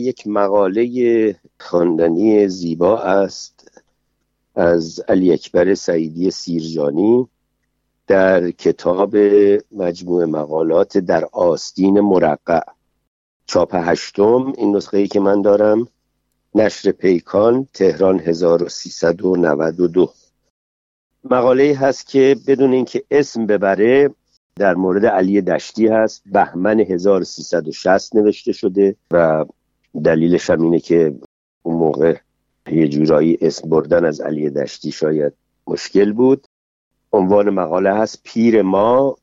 یک مقاله خواندنی زیبا است از علی اکبر سعیدی سیرجانی در کتاب مجموعه مقالات در آستین مرقع، چاپ 8، این نسخه‌ای که من دارم، نشر پیکان، تهران 1392. مقاله‌ای هست که بدون اینکه اسم ببره در مورد علی دشتی هست، بهمن 1360 نوشته شده و دلیلش هم اینه که اون موقع یه جورایی اسم بردن از علی دشتی شاید مشکل بود. عنوان مقاله هست پیر ما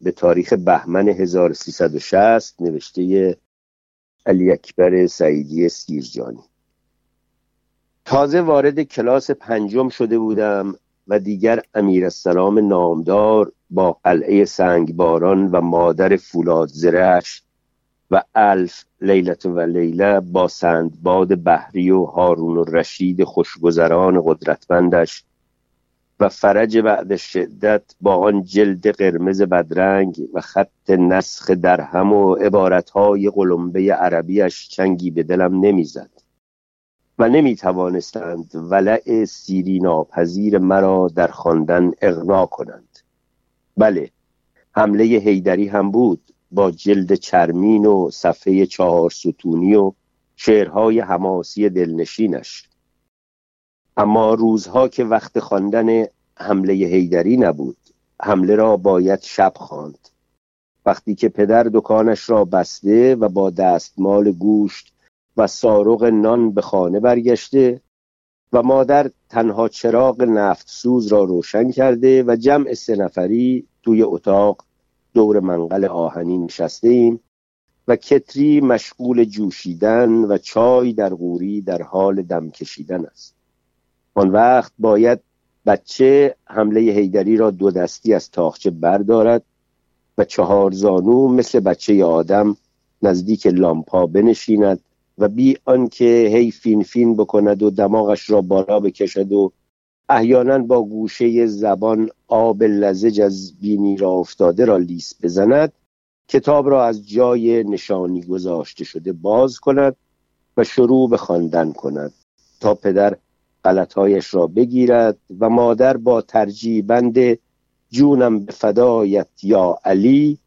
به تاریخ بهمن 1360 نوشته علی اکبر سعیدی سیرجانی. تازه وارد کلاس 5 شده بودم و دیگر امیرالسلام نامدار با قلعه سنگ باران و مادر فولاد زرهشت و الف لیلت و لیله، باسند باد بحری و هارون الرشید خوشگذران قدرتمندش و فرج بعد شدت با آن جلد قرمز بدرنگ و خط نسخ درهم و عبارتهای قلمبه عربیش چنگی به دلم نمیزد و نمیتوانستند ولع سیری ناپذیر مرا در خواندن اغنا کنند. بله، حمله حیدری هم بود، با جلد چرمین و صفحه 4 ستونی و شعرهای حماسی دلنشینش. اما روزها که وقت خواندن حمله حیدری نبود، حمله را باید شب خواند. وقتی که پدر دکانش را بسته و با دستمال گوشت و سارق نان به خانه برگشته و مادر تنها چراغ نفت سوز را روشن کرده و جمع 3 نفری توی اتاق دور منقل آهنی نشسته ایم و کتری مشغول جوشیدن و چای در قوری در حال دم کشیدن است. آن وقت باید بچه حمله حیدری را 2 دستی از تاخچه بردارد و 4 زانو مثل بچه آدم نزدیک لامپا بنشیند و بی آنکه هی فین فین بکند و دماغش را بالا بکشد و احیانا با گوشه زبان آب لزج از بینی را افتاده را لیس بزند، کتاب را از جای نشانی گذاشته شده باز کند و شروع به خواندن کند تا پدر غلطهایش را بگیرد و مادر با ترجیبند جونم به فدایت یا علی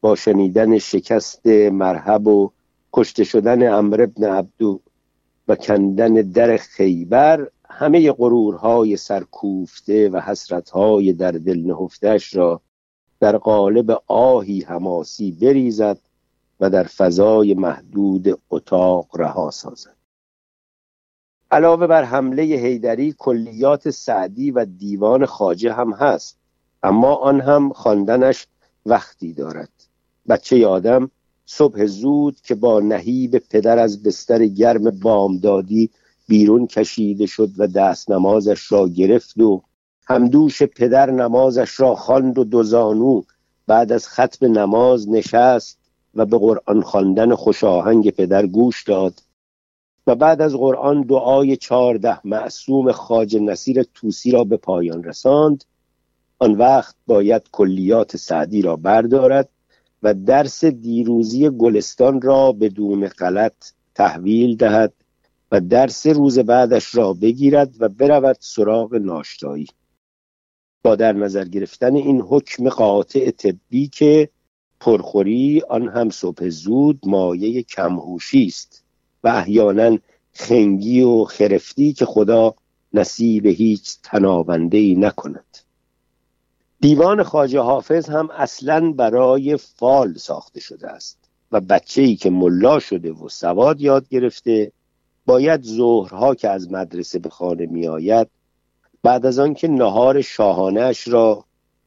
با شنیدن شکست مرحب و کشته شدن عمرو بن عبدو و کندن در خیبر همه غرورهای سرکوفته و حسرتهای در دل نهفته‌اش را در قالب آهی حماسی بریزد و در فضای محدود اتاق رها سازد. علاوه بر حمله حیدری کلیات سعدی و دیوان خواجه هم هست، اما آن هم خواندنش وقتی دارد. بچه آدم صبح زود که با نهیب پدر از بستر گرم بامدادی بیرون کشیده شد و دست نمازش را گرفت و همدوش پدر نمازش را خواند و 2 زانو بعد از ختم نماز نشست و به قرآن خواندن خوش آهنگ پدر گوش داد و بعد از قرآن دعای 14 معصوم خواجه نصیر طوسی را به پایان رساند. آن وقت باید کلیات سعدی را بردارد و درس دیروزی گلستان را بدون غلط تحویل دهد و درس روز بعدش را بگیرد و برود سراغ ناشتایی، با در نظر گرفتن این حکم قاطع طبی که پرخوری آن هم صبح زود مایه کمهوشی است و احیانا خنگی و خرفتی که خدا نصیب هیچ تناونده‌ای نکند. دیوان خواجه حافظ هم اصلاً برای فال ساخته شده است و بچه‌ای که ملا شده و سواد یاد گرفته باید ظهرها که از مدرسه به خانه می‌آید بعد از آن که نهار شاهانه‌اش را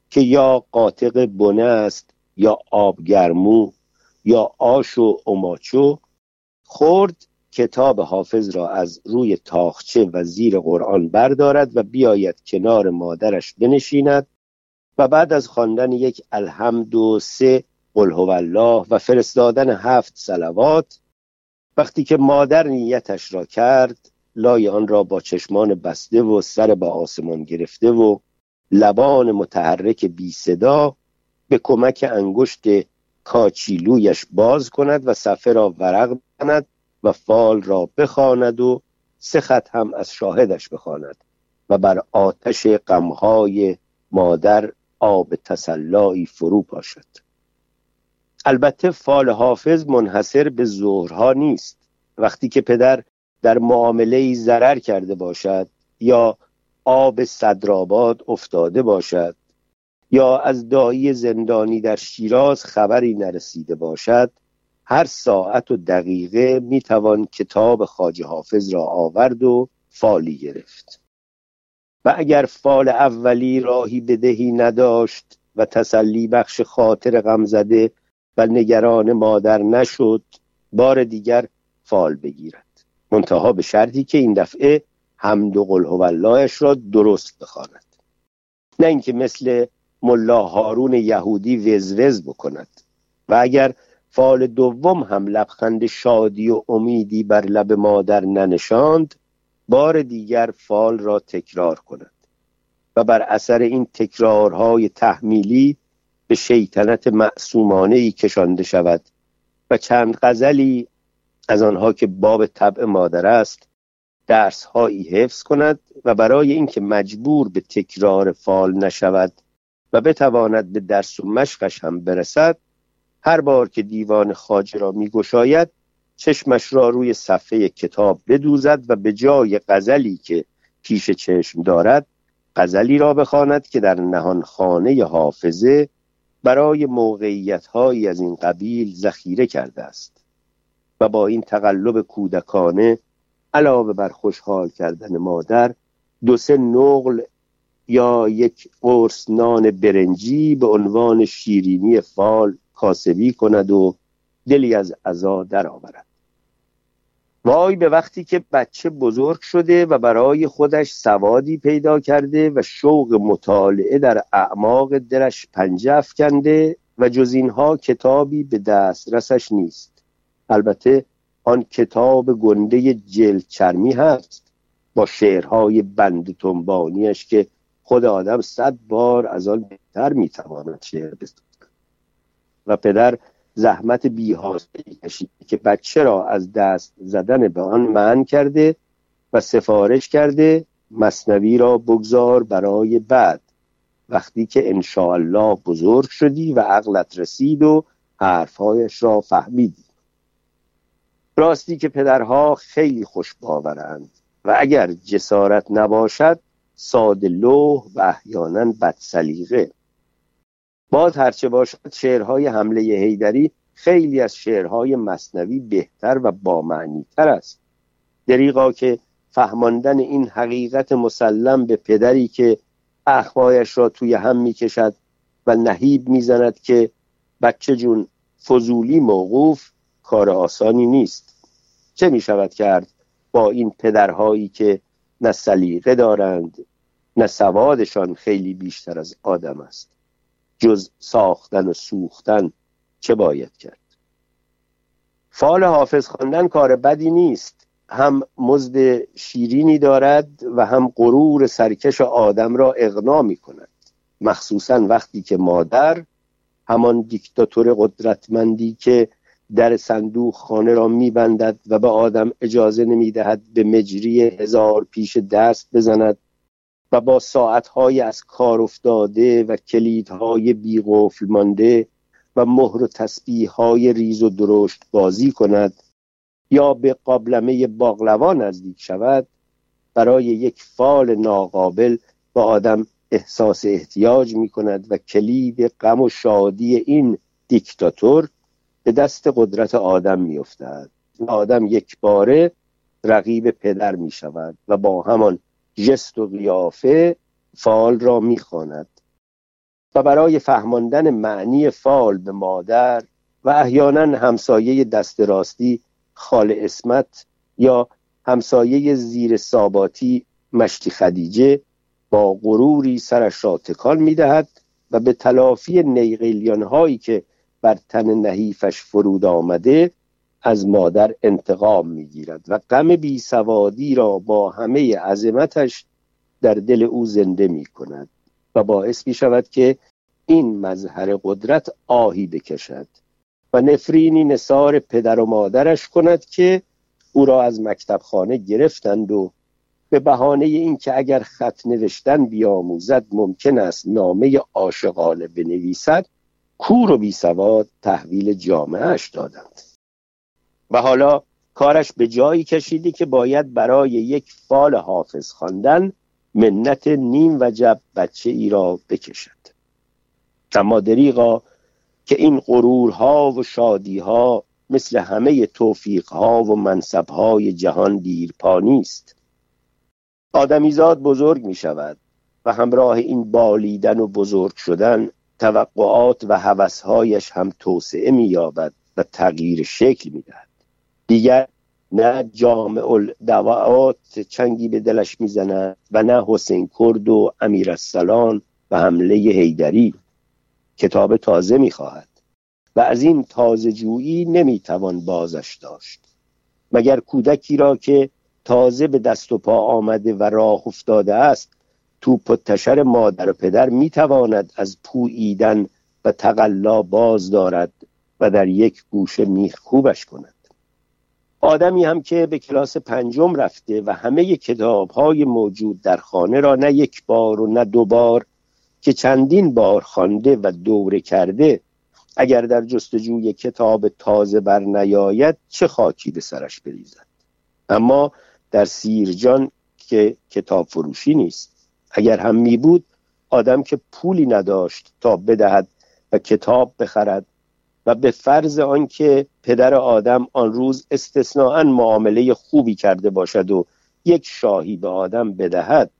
که یا قاطق بنه است یا آبگرمو یا آش و اماچو خورد، کتاب حافظ را از روی تاخچه و زیر قرآن بردارد و بیاید کنار مادرش بنشیند و بعد از خواندن 1 الحمد و 3 قل هو الله و فرستادن 7 صلوات وقتی که مادر نیتش را کرد، لای آن را با چشمان بسته و سر به آسمان گرفته و لبان متحرک بی صدا به کمک انگشت کاچیلویش باز کند و صفحه را ورق بزند و فال را بخواند و 3 خط هم از شاهدش بخواند و بر آتش غمهای مادر آب تسلایی فرو پاشد. البته فال حافظ منحصر به ظهرها نیست. وقتی که پدر در معامله‌ای ضرر کرده باشد یا آب صدرآباد افتاده باشد یا از دایی زندانی در شیراز خبری نرسیده باشد، هر ساعت و دقیقه میتوان کتاب خواجه حافظ را آورد و فالی گرفت. و اگر فال اولی راهی بدهی نداشت و تسلی بخش خاطر غمزده و نگران مادر نشد، بار دیگر فال بگیرد، منتها به شرطی که این دفعه حمد و قل هو اللهش را درست بخواند، نه اینکه مثل ملا هارون یهودی وزوز بکند. و اگر فال دوم هم لبخند شادی و امیدی بر لب مادر ننشاند، بار دیگر فال را تکرار کند و بر اثر این تکرارهای تحمیلی به شیطنت معصومانه‌ای کشانده شود و چند غزلی از آنها که باب طبع مادر است درس‌هایی حفظ کند و برای اینکه مجبور به تکرار فال نشود و بتواند به درس و مشقش هم برسد، هر بار که دیوان خواجه را می‌گشاید چشمش را روی صفحه کتاب بدوزد و به جای غزلی که پیش چشم دارد غزلی را بخواند که در نهانخانه حافظه برای موقعیت‌هایی از این قبیل ذخیره کرده است. و با این تقلب کودکانه علاوه بر خوشحال کردن مادر، 2-3 نقل یا 1 قرص نان برنجی به عنوان شیرینی فال کاسبی کند و دلی از عزا در آورد. وای به وقتی که بچه بزرگ شده و برای خودش سوادی پیدا کرده و شوق مطالعه در اعماق درش پنجه افکنده و جز اینها کتابی به دسترسش نیست. البته آن کتاب گنده جلد چرمی هست با شعرهای بند تنبانیش که خود آدم 100 بار از آن بهتر میتواند شعر بسازد. و پدر زحمت بی‌حاصلی کشید که بچه را از دست زدن به آن منع کرده و سفارش کرده مثنوی را بگذار برای بعد، وقتی که انشاءالله بزرگ شدی و عقلت رسید و حرفهایش را فهمیدی. راستی که پدرها خیلی خوش‌باورند و اگر جسارت نباشد ساده‌لوح و احیاناً بدسلیقه. باز هرچه باشد شعرهای حمله حیدری خیلی از شعرهای مثنوی بهتر و بامعنی‌تر است. دریغا که فهماندن این حقیقت مسلم به پدری که اخوایش را توی هم می‌کشد و نهیب می‌زند که بچه جون فضولی موقوف کار آسانی نیست. چه می‌شود کرد با این پدرهایی که نه سلیقه دارند نه سوادشان خیلی بیشتر از آدم است؟ جز ساختن و سوختن چه باید کرد؟ فال حافظ خواندن کار بدی نیست، هم مزد شیرینی دارد و هم غرور سرکش آدم را اقناع می‌کند، مخصوصاً وقتی که مادر، همان دیکتاتور قدرتمندی که در صندوق خانه را می‌بندد و به آدم اجازه نمی‌دهد به مجری 1000 پیش دست بزند و با ساعت‌های از کار افتاده و کلیدهای بی‌قفل مانده و مهر و تسبیح‌های ریز و درشت بازی کند یا به قابلمه باقلوا نزدیک شود، برای یک فال ناقابل با آدم احساس احتیاج می‌کند و کلید غم و شادی این دیکتاتور به دست قدرت آدم می‌افتد. آدم یک باره رقیب پدر می‌شود و با همان جست و قیافه فال را میخواند. و برای فهماندن معنی فال به مادر و احیانا همسایه دست راستی خاله اسمت یا همسایه زیر ساباتی مشتی خدیجه با غروری سرش را تکان میدهد و به تلافی نیقلیان هایی که بر تن نحیفش فرود آمده از مادر انتقام میگیرد و غم بیسوادی را با همه عظمتش در دل او زنده میکند و باعث میشود که این مظهر قدرت آهی بکشد و نفرینی نثار پدر و مادرش کند که او را از مکتبخانه گرفتند و به بهانه اینکه اگر خط نوشتن بیاموزد ممکن است نامه عاشقانه بنویسد، کور و بیسواد تحویل جامعهش دادند. و حالا کارش به جایی کشیدی که باید برای یک فال حافظ خواندن منت نیم وجب بچه ای را بکشد. اما دریغا که این غرورها و شادیها مثل همه توفیقها و منصبهای جهان دیرپانیست. آدمیزاد بزرگ می شود و همراه این بالیدن و بزرگ شدن توقعات و هوسهایش هم توسعه می یابد و تغییر شکل می دهد. دیگر نه جامع الدعوات چنگی به دلش می زند و نه حسین کرد و امیرالسلام و حمله حیدری. کتاب تازه می خواهد و از این تازه جویی نمی توان بازش داشت، مگر کودکی را که تازه به دست و پا آمده و راه افتاده است توپ و تشر مادر و پدر می تواند از پوییدن و تقلا باز دارد و در یک گوشه میخکوبش کند. آدمی هم که به کلاس پنجم رفته و همه کتاب‌های موجود در خانه را نه یک بار و نه دو بار که چندین بار خوانده و دوره کرده، اگر در جستجوی کتاب تازه بر نیاید چه خاکی به سرش بریزد. اما در سیرجان که کتاب فروشی نیست، اگر هم می بود آدم که پولی نداشت تا بدهد و کتاب بخرد و به فرض آن که پدر آدم آن روز استثناءاً معامله خوبی کرده باشد و یک شاهی به آدم بدهد،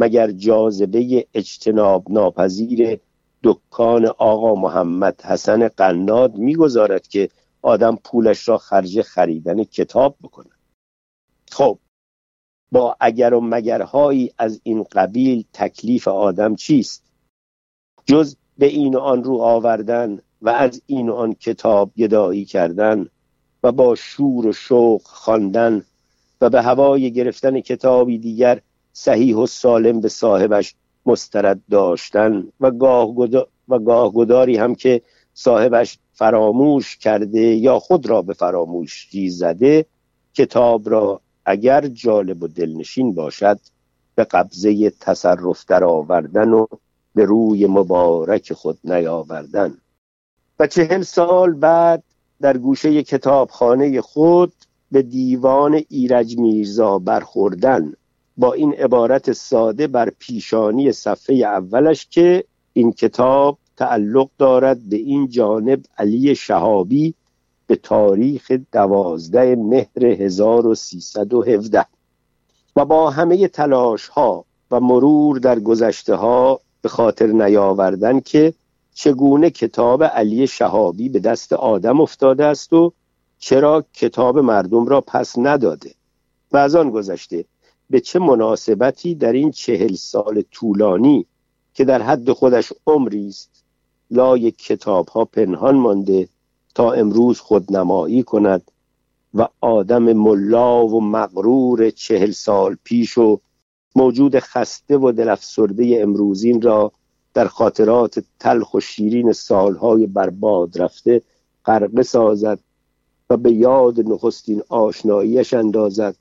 مگر جاذبه اجتناب ناپذیر دکان آقا محمد حسن قناد میگذارد که آدم پولش را خرج خریدن کتاب بکند. خب با اگر و مگرهایی از این قبیل تکلیف آدم چیست؟ جز به این و آن رو آوردن و از این و آن کتاب گدایی کردن و با شور و شوق خواندن و به هوای گرفتن کتابی دیگر صحیح و سالم به صاحبش مسترد داشتن و گاه گداری هم که صاحبش فراموش کرده یا خود را به فراموشی زده، کتاب را اگر جالب و دلنشین باشد به قبضه تصرف در آوردن و به روی مبارک خود نیاوردن. و 40 سال بعد در گوشه کتابخانه خود به دیوان ایرج میرزا برخوردن با این عبارت ساده بر پیشانی صفحه اولش که این کتاب تعلق دارد به این جانب علی شهابی به تاریخ 12 مهر 1317، و با همه تلاش ها و مرور در گذشته ها به خاطر نیاوردن که چگونه کتاب علی شهابی به دست آدم افتاده است و چرا کتاب مردم را پس نداده و از آن گذشته به چه مناسبتی در این 40 سال طولانی که در حد خودش عمری است لای کتاب ها پنهان مانده تا امروز خودنمایی کند و آدم ملا و مغرور 40 سال پیش و موجود خسته و دلفسرده امروزین را در خاطرات تلخ و شیرین سالهای برباد رفته غرقه سازد و به یاد نخستین آشناییش اندازد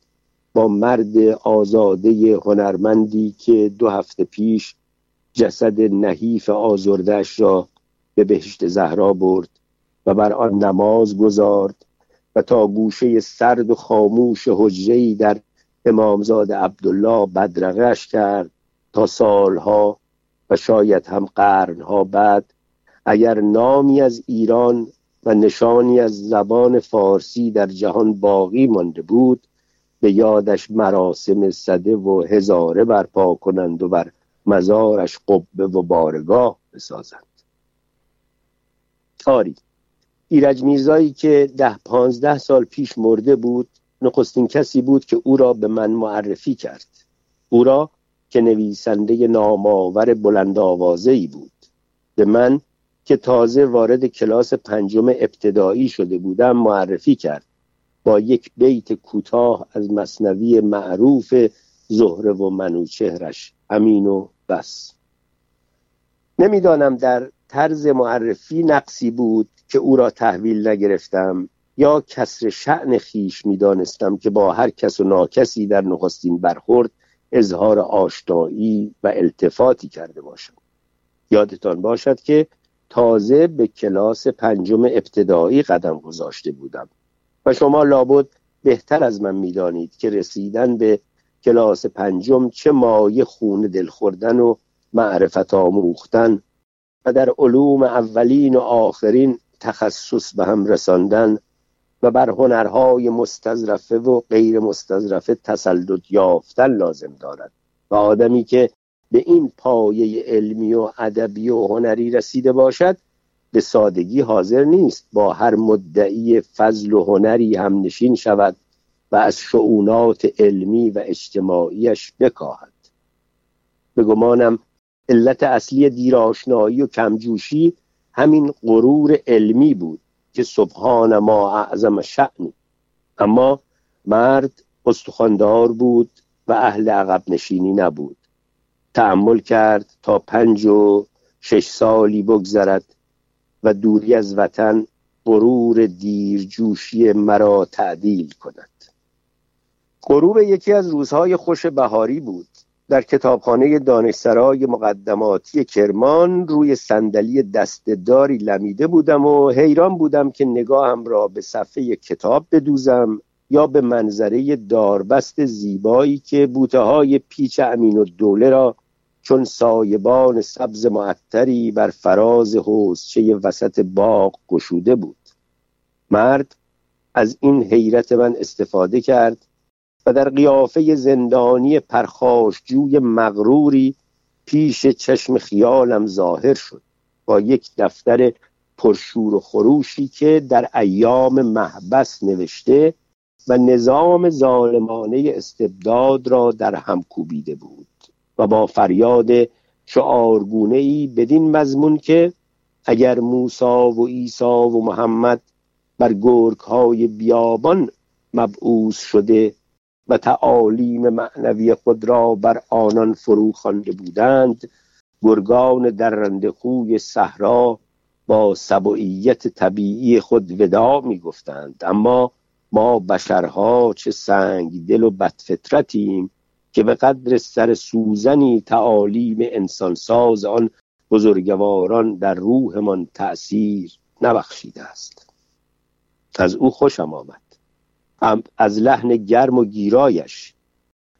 با مرد آزاده هنرمندی که 2 هفته پیش جسد نحیف آزرده‌اش را به بهشت زهرا برد و بر آن نماز گذارد و تا گوشه سرد و خاموش حجره‌ای در امامزاده عبدالله بدرقه‌اش کرد تا سالها و شاید هم قرنها بعد اگر نامی از ایران و نشانی از زبان فارسی در جهان باقی مانده بود به یادش مراسم صده و هزاره برپا کنند و بر مزارش قبه و بارگاه بسازند. آری، ایرج میرزایی که 10-15 سال پیش مرده بود نخستین کسی بود که او را به من معرفی کرد. او را که نویسنده نامآور بلند آوازه‌ای بود. به من که تازه وارد کلاس 5 ابتدایی شده بودم معرفی کرد با یک بیت کوتاه از مثنوی معروف زهره و منوچهرش، امین و بس. نمیدانم در طرز معرفی نقصی بود که او را تحویل نگرفتم یا کسر شأن خیش می دانستم که با هر کس و ناکسی در نخستین برخورد اظهار آشنایی و التفاتی کرده باشم. یادتان باشد که تازه به کلاس پنجم ابتدایی قدم گذاشته بودم و شما لابد بهتر از من می دانید که رسیدن به کلاس پنجم چه مایه خون دل خوردن و معرفت آموختن و در علوم اولین و آخرین تخصص به هم رساندن و بر هنرهای مستظرفه و غیر مستظرفه تسلط یافتن لازم دارد و آدمی که به این پایه علمی و ادبی و هنری رسیده باشد به سادگی حاضر نیست با هر مدعی فضل و هنری هم نشین شود و از شؤونات علمی و اجتماعیش بکاهد. به گمانم علت اصلی دیرآشنایی و کمجوشی همین غرور علمی بود که سبحان ما اعظم شأن. اما مرد استخواندار بود و اهل عقب نشینی نبود. تأمل کرد تا 5 و 6 سالی بگذرد و دوری از وطن غرور دیرجوشی مرا تعدیل کند. غروب یکی از روزهای خوش بهاری بود. در کتابخانه دانشسرای مقدماتی کرمان روی صندلی دسته‌داری لمیده بودم و حیران بودم که نگاهم را به صفحه کتاب بدوزم یا به منظره داربست زیبایی که بوته‌های پیچ امین‌الدوله را چون سایبان سبز معطری بر فراز حوضچه وسط باغ گشوده بود. مرد از این حیرت من استفاده کرد و در قیافه زندانی پرخاشجوی مغروری پیش چشم خیالم ظاهر شد با یک دفتر پرشور و خروشی که در ایام محبس نوشته و نظام ظالمانه استبداد را در هم کوبیده بود و با فریاد شعارگونه‌ای بدین مضمون که اگر موسی و عیسی و محمد بر گرگ‌های بیابان مبعوث شده و تعالیم معنوی خود را بر آنان فرو خوانده بودند، گرگان درنده خوی صحرا با سبوعیت طبیعی خود وداع می گفتند. اما ما بشرها چه سنگ دل و بدفطرتیم که به قدر سر سوزنی تعالیم انسانساز آن بزرگواران در روحمان تأثیر نبخشیده است. از او خوشم آمد، از لحن گرم و گیرایش،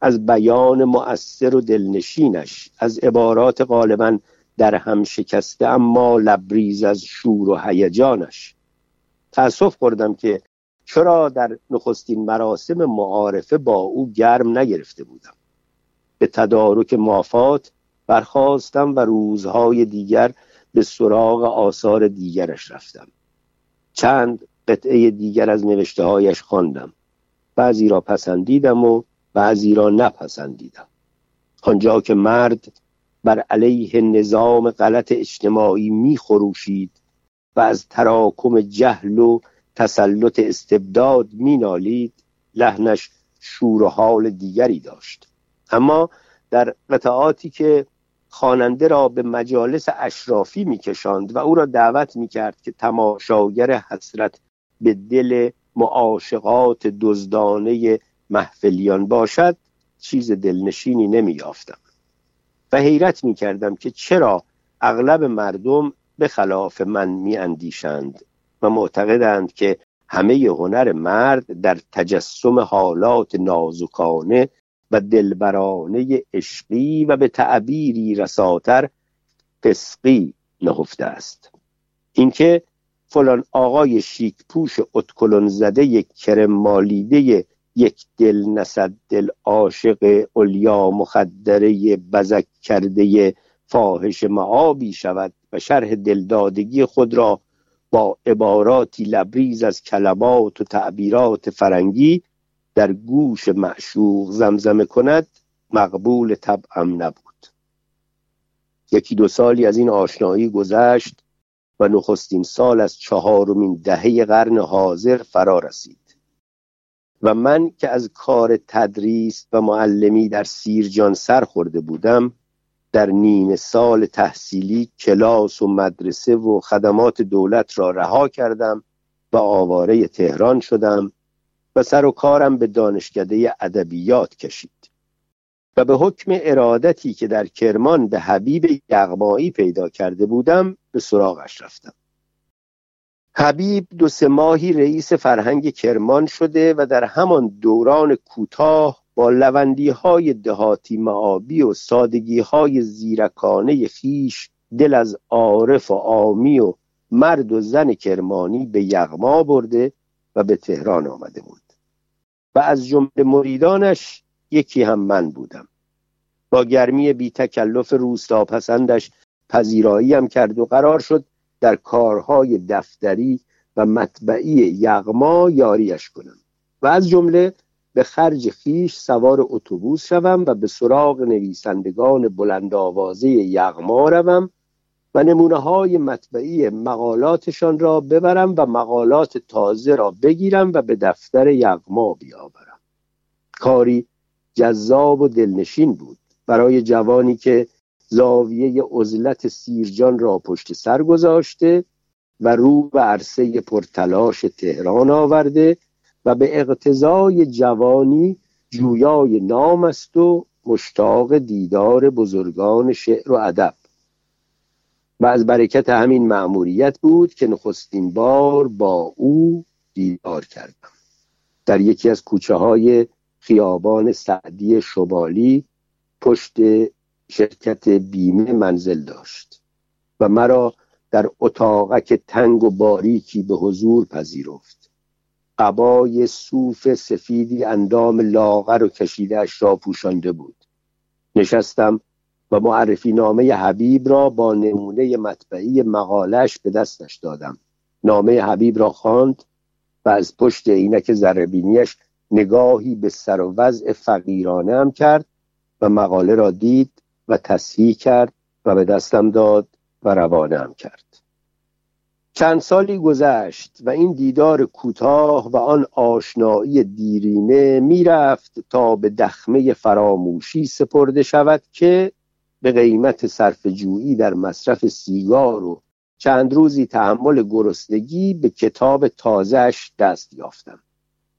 از بیان مؤثر و دلنشینش، از عبارات غالباً در هم شکسته اما لبریز از شور و هیجانش. تأسف خوردم که چرا در نخستین مراسم معارفه با او گرم نگرفته بودم. به تدارک مافات برخاستم و روزهای دیگر به سراغ آثار دیگرش رفتم. چند قطعه دیگر از نوشته‌هایش خواندم. بعضی را پسندیدم و بعضی را نپسندیدم. آنجا که مرد بر علیه نظام غلط اجتماعی می‌خروشید و از تراکم جهل و تسلط استبداد می‌نالید، لحنش شور و حال دیگری داشت. اما در قطعاتی که خواننده را به مجالس اشرافی می‌کشاند و او را دعوت می‌کرد که تماشاگر حسرت به دل معاشقات دزدانه محفلیان باشد، چیز دلنشینی نمی‌یافتم و حیرت می‌کردم که چرا اغلب مردم به خلاف من می‌اندیشند و معتقدند که همه هنر مرد در تجسم حالات نازکانه و دلبرانه عشقی و به تعبیری رساتر فسقی نهفته است. اینکه فلان آقای شیک پوش اتکلون زده یک کرم مالیده یک دل نسد دل عاشق علیا مخدره بزک کرده فاحش معابی شود و شرح دلدادگی خود را با عباراتی لبریز از کلمات و تعبیرات فرنگی در گوش معشوق زمزمه کند، مقبول طبعم نبود. 1-2 سالی از این آشنایی گذشت و نخستین سال از 4th دهه قرن حاضر فرا رسید و من که از کار تدریس و معلمی در سیرجان سر خورده بودم، در نیمه سال تحصیلی کلاس و مدرسه و خدمات دولت را رها کردم و آواره تهران شدم و سر و کارم به دانشکده ادبیات کشید و به حکم ارادتی که در کرمان به حبیب یغمایی پیدا کرده بودم به سراغش رفتم. حبیب 2-3 ماهی رئیس فرهنگ کرمان شده و در همان دوران کوتاه با لوندی‌های دهاتی معابی و سادگی‌های زیرکانه خیش دل از عارف و عامی و مرد و زن کرمانی به یغما برده و به تهران آمده بود و از جمله مریدانش یکی هم من بودم. با گرمی بی تکلف روستاپسندش پذیراییم کرد و قرار شد در کارهای دفتری و مطبعی یغما یاریش کنم و از جمله به خرج خیش سوار اتوبوس شوم و به سراغ نویسندگان بلند آوازه یغما روم و نمونه‌های مطبعی مقالاتشان را ببرم و مقالات تازه را بگیرم و به دفتر یغما بیاورم. کاری جذاب و دلنشین بود برای جوانی که زاویه عزلت سیرجان را پشت سر گذاشته و رو به عرصه پرتلاش تهران آورده و به اقتضای جوانی جویای نام است و مشتاق دیدار بزرگان شعر و ادب. و از برکت همین مأموریت بود که نخستین بار با او دیدار کردم در یکی از کوچه‌های خیابان سعدی شمالی. پشت شرکت بیمه منزل داشت و مرا در اتاقک تنگ و باریکی به حضور پذیرفت. قبای صوف سفیدی اندام لاغر و کشیده‌اش را پوشانده بود. نشستم و معرفی نامه حبیب را با نمونه مطبعی مقالش به دستش دادم. نامه حبیب را خواند و از پشت عینک ذره‌بینی‌اش نگاهی به سر و وضع فقیرانه ام کرد و مقاله را دید و تصحیح کرد و به دستم داد و روانه ام کرد. چند سالی گذشت و این دیدار کوتاه و آن آشنایی دیرینه میرفت تا به دخمه فراموشی سپرده شود که به قیمت صرفه‌جویی در مصرف سیگار و چند روزی تحمل گرسنگی به کتاب تازه‌اش دست یافتم.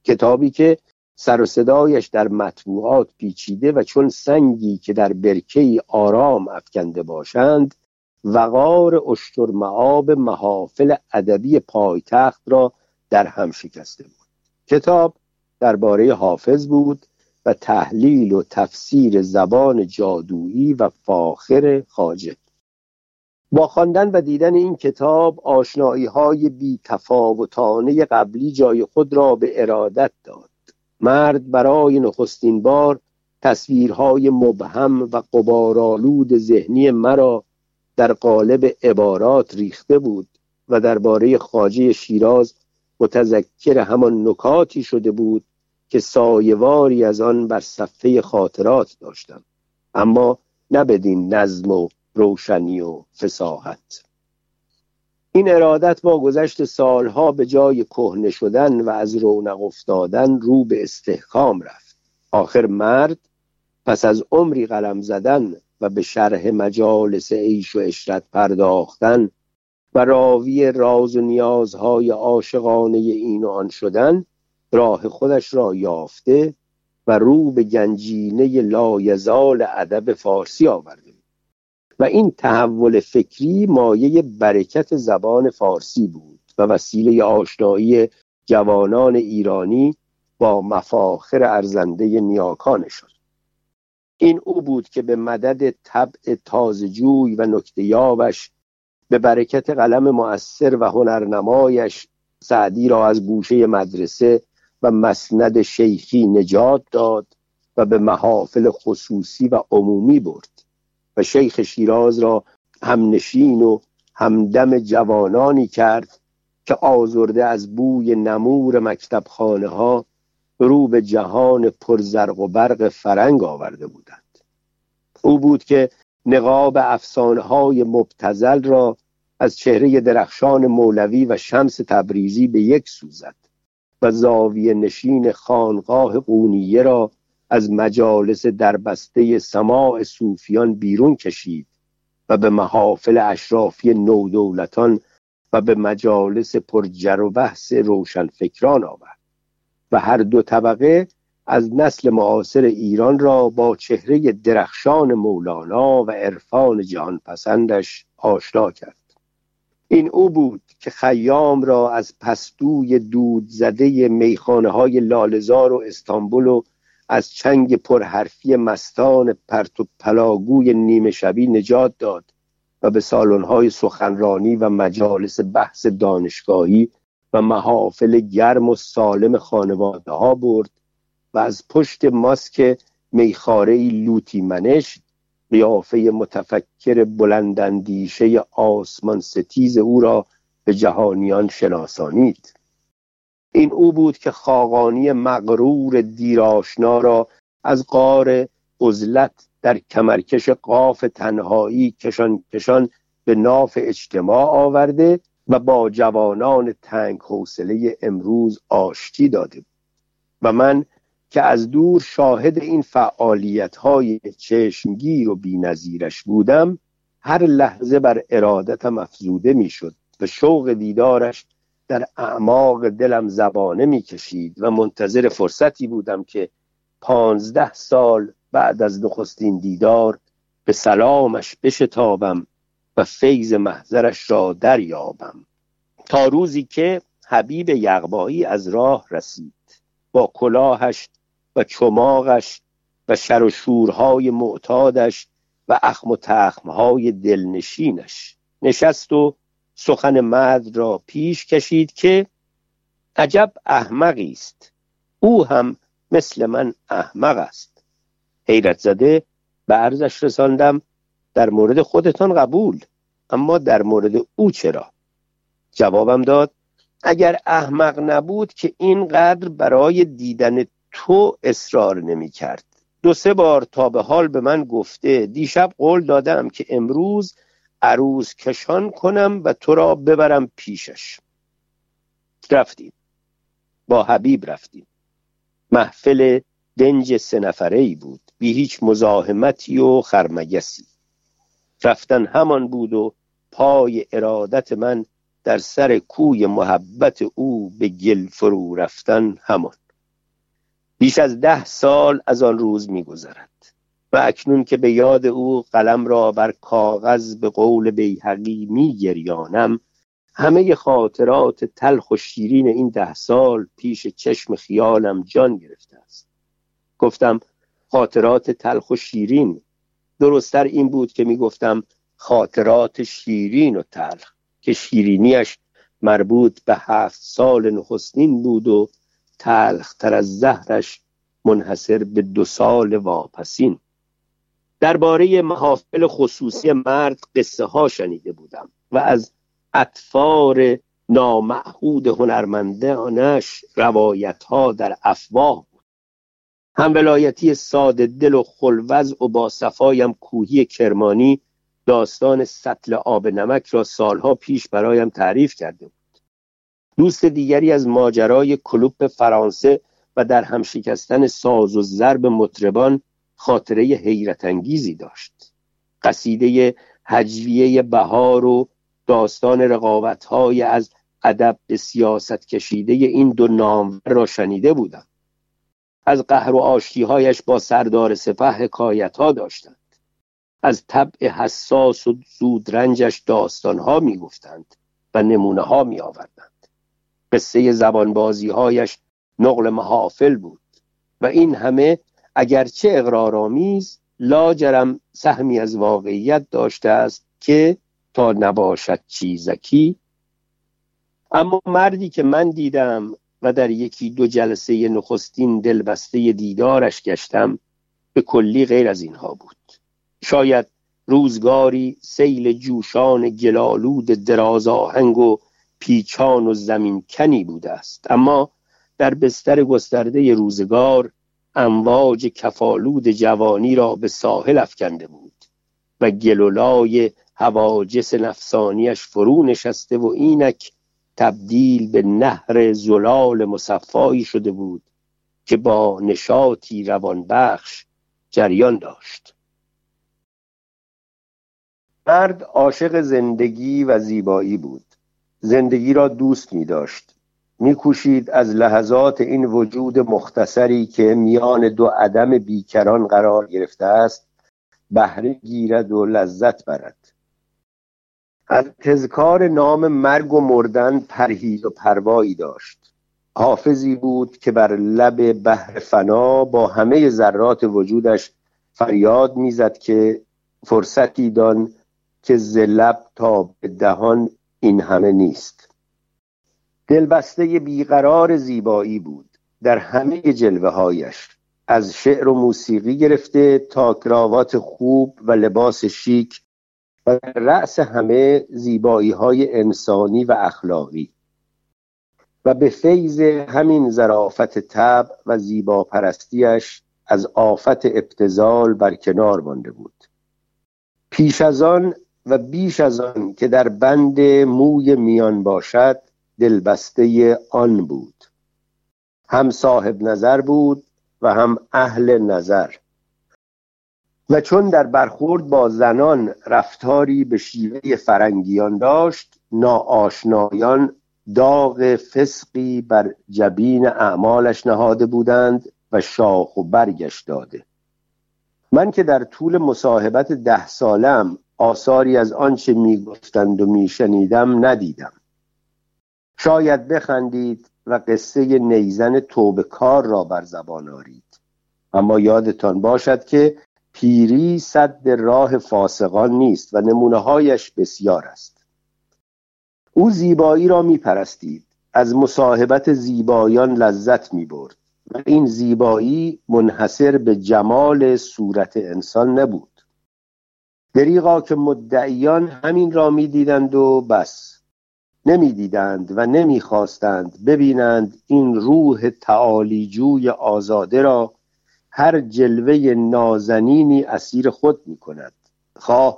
کتابی که سر و صدایش در مطبوعات پیچیده و چون سنگی که در برکه‌ای آرام افکنده باشند وقار اشترمعاب محافل ادبی پایتخت را در هم شکسته بود. کتاب درباره حافظ بود و تحلیل و تفسیر زبان جادویی و فاخر خواجه. با خواندن و دیدن این کتاب آشنایی‌های بی‌تفاوتانه قبلی جای خود را به ارادت داد. مرد برای نخستین بار تصویرهای مبهم و غبارآلود ذهنی مرا در قالب عبارات ریخته بود و درباره خواجه شیراز متذکر همان نکاتی شده بود که سایه‌واری از آن بر صفحه خاطرات داشتم، اما نه بدین نظم و روشنی و فصاحت. این ارادت با گذشت سالها به جای کهنه شدن و از رونق افتادن رو به استحکام رفت. آخر مرد پس از عمری قلم زدن و به شرح مجالس عیش و عشرت پرداختن و راوی راز و نیازهای عاشقانه این و آن شدن، راه خودش را یافته و رو به گنجینه لایزال ادب فارسی آورده و این تحول فکری مایه برکت زبان فارسی بود و وسیله آشنایی جوانان ایرانی با مفاخر ارزنده نیاکان شد. این او بود که به مدد طبع تازه‌جوی و نکته‌یابش، به برکت قلم مؤثر و هنرنمایش، سعدی را از گوشه مدرسه و مسند شیخی نجات داد و به محافل خصوصی و عمومی برد و شیخ شیراز را همنشین و همدم جوانانی کرد که آزرده از بوی نمور مکتبخانه ها رو به جهان پرزرق و برق فرنگ آورده بودند. او بود که نقاب افسانه های مبتذل را از چهره درخشان مولوی و شمس تبریزی به یک سو زد و زاویه نشین خانقاه قونیه را از مجالس دربسته سماع صوفیان بیرون کشید و به محافل اشرافی نودولتان و به مجالس پرجر و بحث روشنفکران آورد و هر دو طبقه از نسل معاصر ایران را با چهره درخشان مولانا و عرفان جهانپسندش آشنا کرد. این او بود که خیام را از پستوی دود زده میخانه‌های لاله‌زار و استانبول و از چنگ پرحرفی مستان پرت و پلاگوی نیمه شبی نجات داد و به سالن‌های سخنرانی و مجالس بحث دانشگاهی و محافل گرم و سالم خانواده‌ها برد و از پشت ماسک میخاره‌ای لوتی منش قیافه متفکر بلنداندیشه آسمان ستیز او را به جهانیان شناسانید. این او بود که خاقانی مغرور دیراشنا را از غار عزلت در کمرکش قاف تنهایی کشان کشان به ناف اجتماع آورده و با جوانان تنگ حوصله امروز آشتی داده و من که از دور شاهد این فعالیت‌های چشمگیر و بی‌نظیرش بودم، هر لحظه بر ارادتم افزوده می‌شد و شوق دیدارش در اعماق دلم زبانه می‌کشید و منتظر فرصتی بودم که 15 سال بعد از نخستین دیدار به سلامش بشتابم و فیض محضرش را دریابم، تا روزی که حبیب یغمایی از راه رسید با کلاهش و چماغش و شر و شورهای معتادش و اخم و تخمهای دلنشینش نشست و سخن مرد را پیش کشید که عجب احمقی است، او هم مثل من احمق است. حیرت زده به عرضش رساندم در مورد خودتان قبول، اما در مورد او چرا؟ جوابم داد اگر احمق نبود که اینقدر برای دیدن تو اصرار نمی کرد. 2-3 بار تا به حال به من گفته دیشب قول دادم که امروز عروض کشان کنم و تو را ببرم پیشش. رفتیم، با حبیب رفتیم. محفل دنج 3 نفره‌ای بود، بی هیچ مزاحمتی و خرمگسی. رفتن همان بود و پای ارادت من در سر کوی محبت او به گل فرو رفتن همان. بیش از 10 سال از آن روز می‌گذرد و اکنون که به یاد او قلم را بر کاغذ به قول بیهقی می‌گریانم، همه خاطرات تلخ و شیرین این 10 سال پیش چشم خیالم جان گرفته است. گفتم خاطرات تلخ و شیرین، درست‌تر این بود که می‌گفتم خاطرات شیرین و تلخ، که شیرینیش مربوط به 7 سال نخستین بود و تلختر از زهرش منحصر به 2 سال واپسین. درباره محافل خصوصی مرد قصه ها شنیده بودم و از اطفار نامعهود هنرمندانش روایت ها در افواه بود. هم ولایتی ساده دل و خلوز و با صفایم کوهی کرمانی داستان سطل آب نمک را سالها پیش برایم تعریف کرده بود. دوست دیگری از ماجرای کلوپ فرانسه و در هم شکستن ساز و ضرب مطربان خاطره حیرت انگیزی داشت. قصیده هجویه بهار و داستان رقابت‌های از ادب به سیاست کشیده این 2 نامور را شنیده بودم. از قهر و آشتی‌هایش با سردار سپه حکایت‌ها داشتند. از طبع حساس و زودرنجش داستانها می گفتند و نمونه ها می آوردند. قصه زبانبازی هایش نقل محافل بود و این همه اگرچه اقرارآمیز لاجرم سهمی از واقعیت داشته است که تا نباشد چیزکی. اما مردی که من دیدم و در 1-2 جلسه نخستین دلبسته دیدارش گشتم به کلی غیر از اینها بود. شاید روزگاری سیل جوشان گلالود درازاهنگ و پیچان و زمین کنی بوده است، اما در بستر گسترده روزگار امواج کفالود جوانی را به ساحل افکنده بود و گلولای حواجس نفسانیش فرو نشسته و اینک تبدیل به نهر زلال مصفایی شده بود که با نشاطی روانبخش جریان داشت. مرد عاشق زندگی و زیبایی بود زندگی را دوست می داشت. می کوشید از لحظات این وجود مختصری که میان دو عدم بیکران قرار گرفته است بهره گیرد و لذت برد. از تذکار نام مرگ و مردن پرهیز و پروایی داشت. حافظی بود که بر لب بحر فنا با همه ذرات وجودش فریاد میزد که فرصتی دان که ز لب تا به دهان این همه نیست. دلبسته بیقرار زیبایی بود در همه جلوه هایش، از شعر و موسیقی گرفته تا کراوات خوب و لباس شیک و رأس همه زیبایی های انسانی و اخلاقی. و به فیض همین ظرافت طبع و زیبا پرستیش از آفت ابتذال بر کنار مانده بود. پیش از آن و بیش از آن که در بند موی میان باشد دلبسته آن بود. هم صاحب نظر بود و هم اهل نظر، و چون در برخورد با زنان رفتاری به شیوه فرنگیان داشت، ناآشنایان داغ فسقی بر جبین اعمالش نهاده بودند و شاخ و برگش داده. من که در طول مصاحبت 10 سالم آثاری از آنچه می گفتند و می شنیدم ندیدم. شاید بخندید و قصه نیزن توبه کار را بر زبان آرید، اما یادتان باشد که پیری سد راه فاسقان نیست و نمونه‌هایش بسیار است. او زیبایی را می پرستید، از مصاحبت زیبایان لذت می برد و این زیبایی منحصر به جمال صورت انسان نبود. دریغا که مدعیان همین را می دیدند و بس، نمی دیدند و نمی خواستند ببینند این روح تعالیجوی آزاده را هر جلوه نازنینی اسیر خود می کند، خواه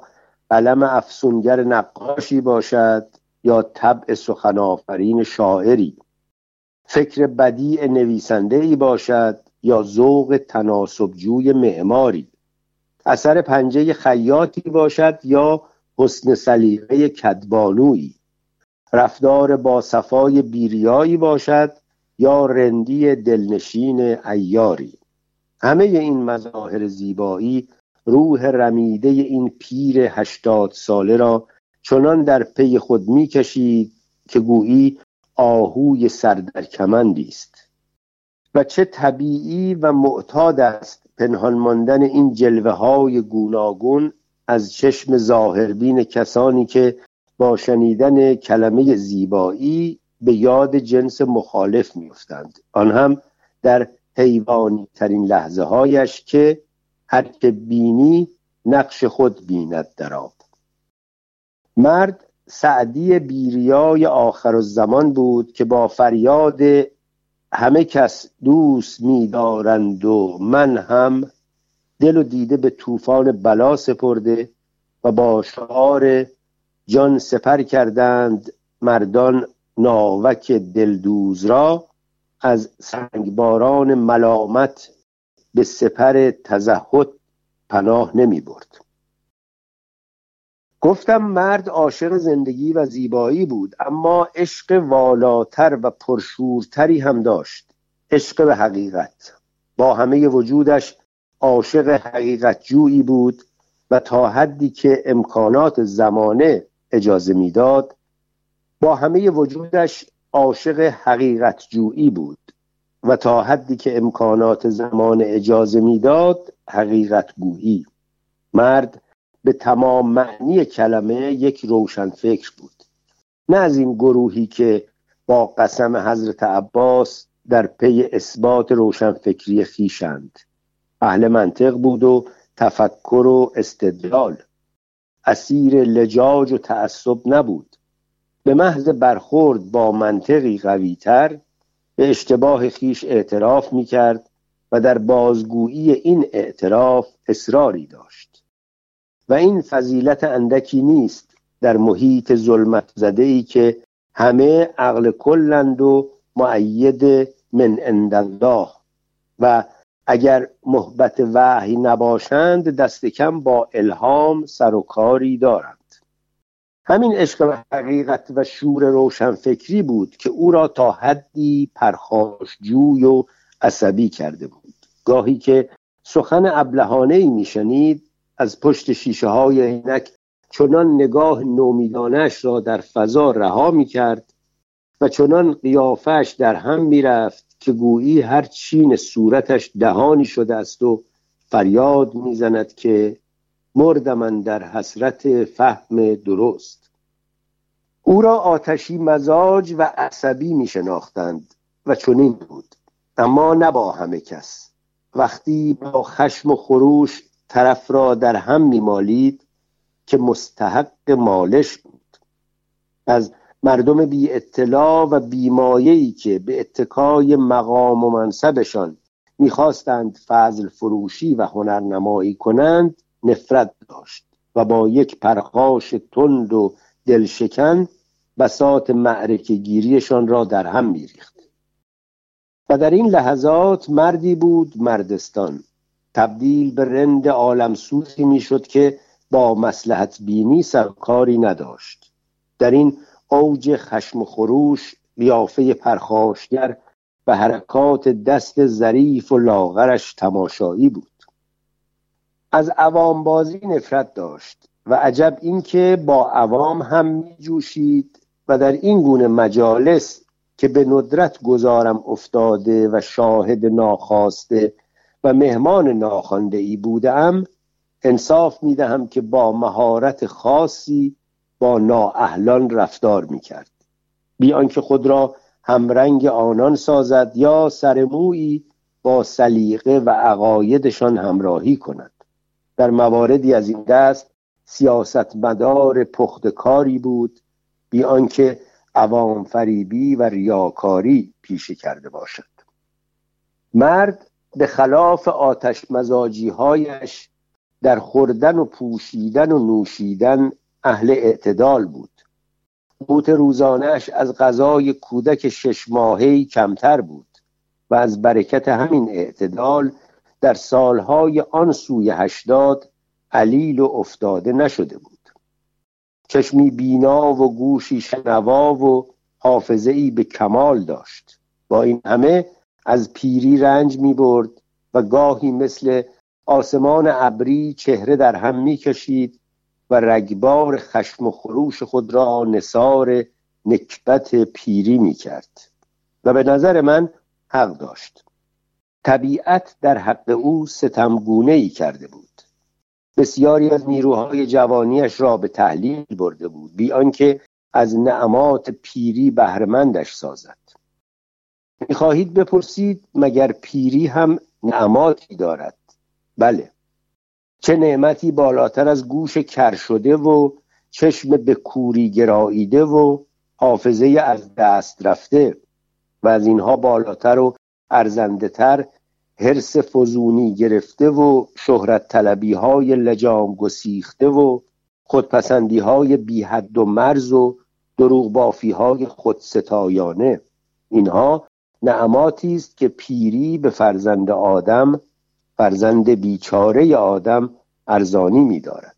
قلم افسونگر نقاشی باشد یا طبع سخنآفرین شاعری، فکر بدیع نویسنده‌ای باشد یا ذوق تناسبجوی معماری، اثر پنجه خیاطی باشد یا حسن سلیقه کدبانویی، رفتار با صفای بیریایی باشد یا رندی دلنشین عیاری. همه این مظاهر زیبایی روح رمیده این پیر 80 ساله را چنان در پی خود می کشید که گویی آهوی سردرکمندی است. و چه طبیعی و معتاد است پنهان ماندن این جلوه های گوناگون از چشم ظاهربین کسانی که با شنیدن کلمه زیبایی به یاد جنس مخالف می افتند، آن هم در حیوانی ترین لحظه هایش که هر که بینی نقش خود بیند در آب. مرد سعدی بیریای آخرالزمان بود که با فریاد همه کس دوست می دارند و من هم، دل و دیده به طوفان بلا سپرده و با شعار جان سپر کردند مردان ناوک دلدوز را، از سنگباران ملامت به سپر تزهد پناه نمی برد. گفتم مرد عاشق زندگی و زیبایی بود، اما عشق والاتر و پرشورتری هم داشت، عشق به حقیقت. با همه وجودش عاشق حقیقت جویی بود و تا حدی که امکانات زمانه اجازه میداد حقیقت گویی. مرد به تمام معنی کلمه یک روشنفکر بود، نه از این گروهی که با قسم حضرت عباس در پی اثبات روشنفکری خویشند. اهل منطق بود و تفکر و استدلال، اسیر لجاج و تعصب نبود. به محض برخورد با منطقی قوی‌تر به اشتباه خویش اعتراف می‌کرد و در بازگویی این اعتراف اصراری داشت. و این فضیلت اندکی نیست در محیط ظلمت زده‌ای که همه عقل کلند و مؤید من عند الله و اگر محبت وحی نباشند دست کم با الهام سر و کاری دارند. همین عشق حقیقت و شور روشنفکری بود که او را تا حدی پرخاشجوی و عصبی کرده بود. گاهی که سخن ابلهانه‌ای میشنید، از پشت شیشه های عینک چنان نگاه نومیدانش را در فضا رها میکرد و چنان قیافش در هم میرفت که گویی هر چین صورتش دهانی شده است و فریاد میزند که مردم من در حسرت فهم درست. او را آتشی مزاج و عصبی می شناختند و چنین بود، اما نه با همه کس. وقتی با خشم و خروش طرف را در هم می مالید که مستحق مالش بود. از مردم بی اطلاع و بیمایه‌ای که به اتکای مقام و منصبشان می خواستند فضل فروشی و هنرنمایی کنند نفرت داشت و با یک پرخاش تند و دلشکن بساط معرکه گیریشان را در هم می‌ریخت. و در این لحظات مردی بود مردستان، تبدیل به رند عالمسوزی میشد که با مصلحت بینی سرکاری نداشت. در این اوج خشم و خروش، قیافه پرخاشگر و حرکات دست ظریف و لاغرش تماشایی بود. از عوام بازی نفرت داشت و عجب این که با عوام هم می جوشید و در این گونه مجالس که به ندرت گذارم افتاده و شاهد ناخواسته و مهمان ناخوانده‌ای بودم، انصاف می دهم که با مهارت خاصی با نااهلان رفتار می کرد، بی آنکه خود را همرنگ آنان سازد یا سرمویی با سلیقه و عقایدشان همراهی کند. در مواردی از این دست سیاستمدار پخته‌کاری بود، بی آنکه عوام فریبی و ریاکاری پیشه کرده باشد. مرد به خلاف آتش مزاجی‌هایش در خوردن و پوشیدن و نوشیدن اهل اعتدال بود. قوت روزانه‌اش از غذای کودک 6 ماهه‌ای کمتر بود و از برکت همین اعتدال در سالهای آن سوی 80 علیل و افتاده نشده بود. چشمی بینا و گوشی شنوا و حافظه‌ای به کمال داشت. با این همه از پیری رنج می برد و گاهی مثل آسمان ابری چهره در هم می کشید و رگبار خشم و خروش خود را نثار نکبت پیری می کرد و به نظر من حق داشت. طبیعت در حق او ستمگونه‌ای کرده بود. بسیاری از نیروهای جوانیش را به تحلیل برده بود، بی آنکه از نعمات پیری بهره‌مندش سازد. می‌خواهید بپرسید مگر پیری هم نعماتی دارد؟ بله. چه نعمتی بالاتر از گوش کر شده و چشم به کوری گراییده و حافظه از دست رفته و از اینها بالاتر و ارزنده تر حرص فزونی گرفته و شهرت طلبی های لجام گسیخته و خودپسندی های بی حد و مرز و دروغ بافی های خودستایانه. اینها نعماتی است که پیری به فرزند آدم، فرزند بیچاره آدم، ارزانی می دارد.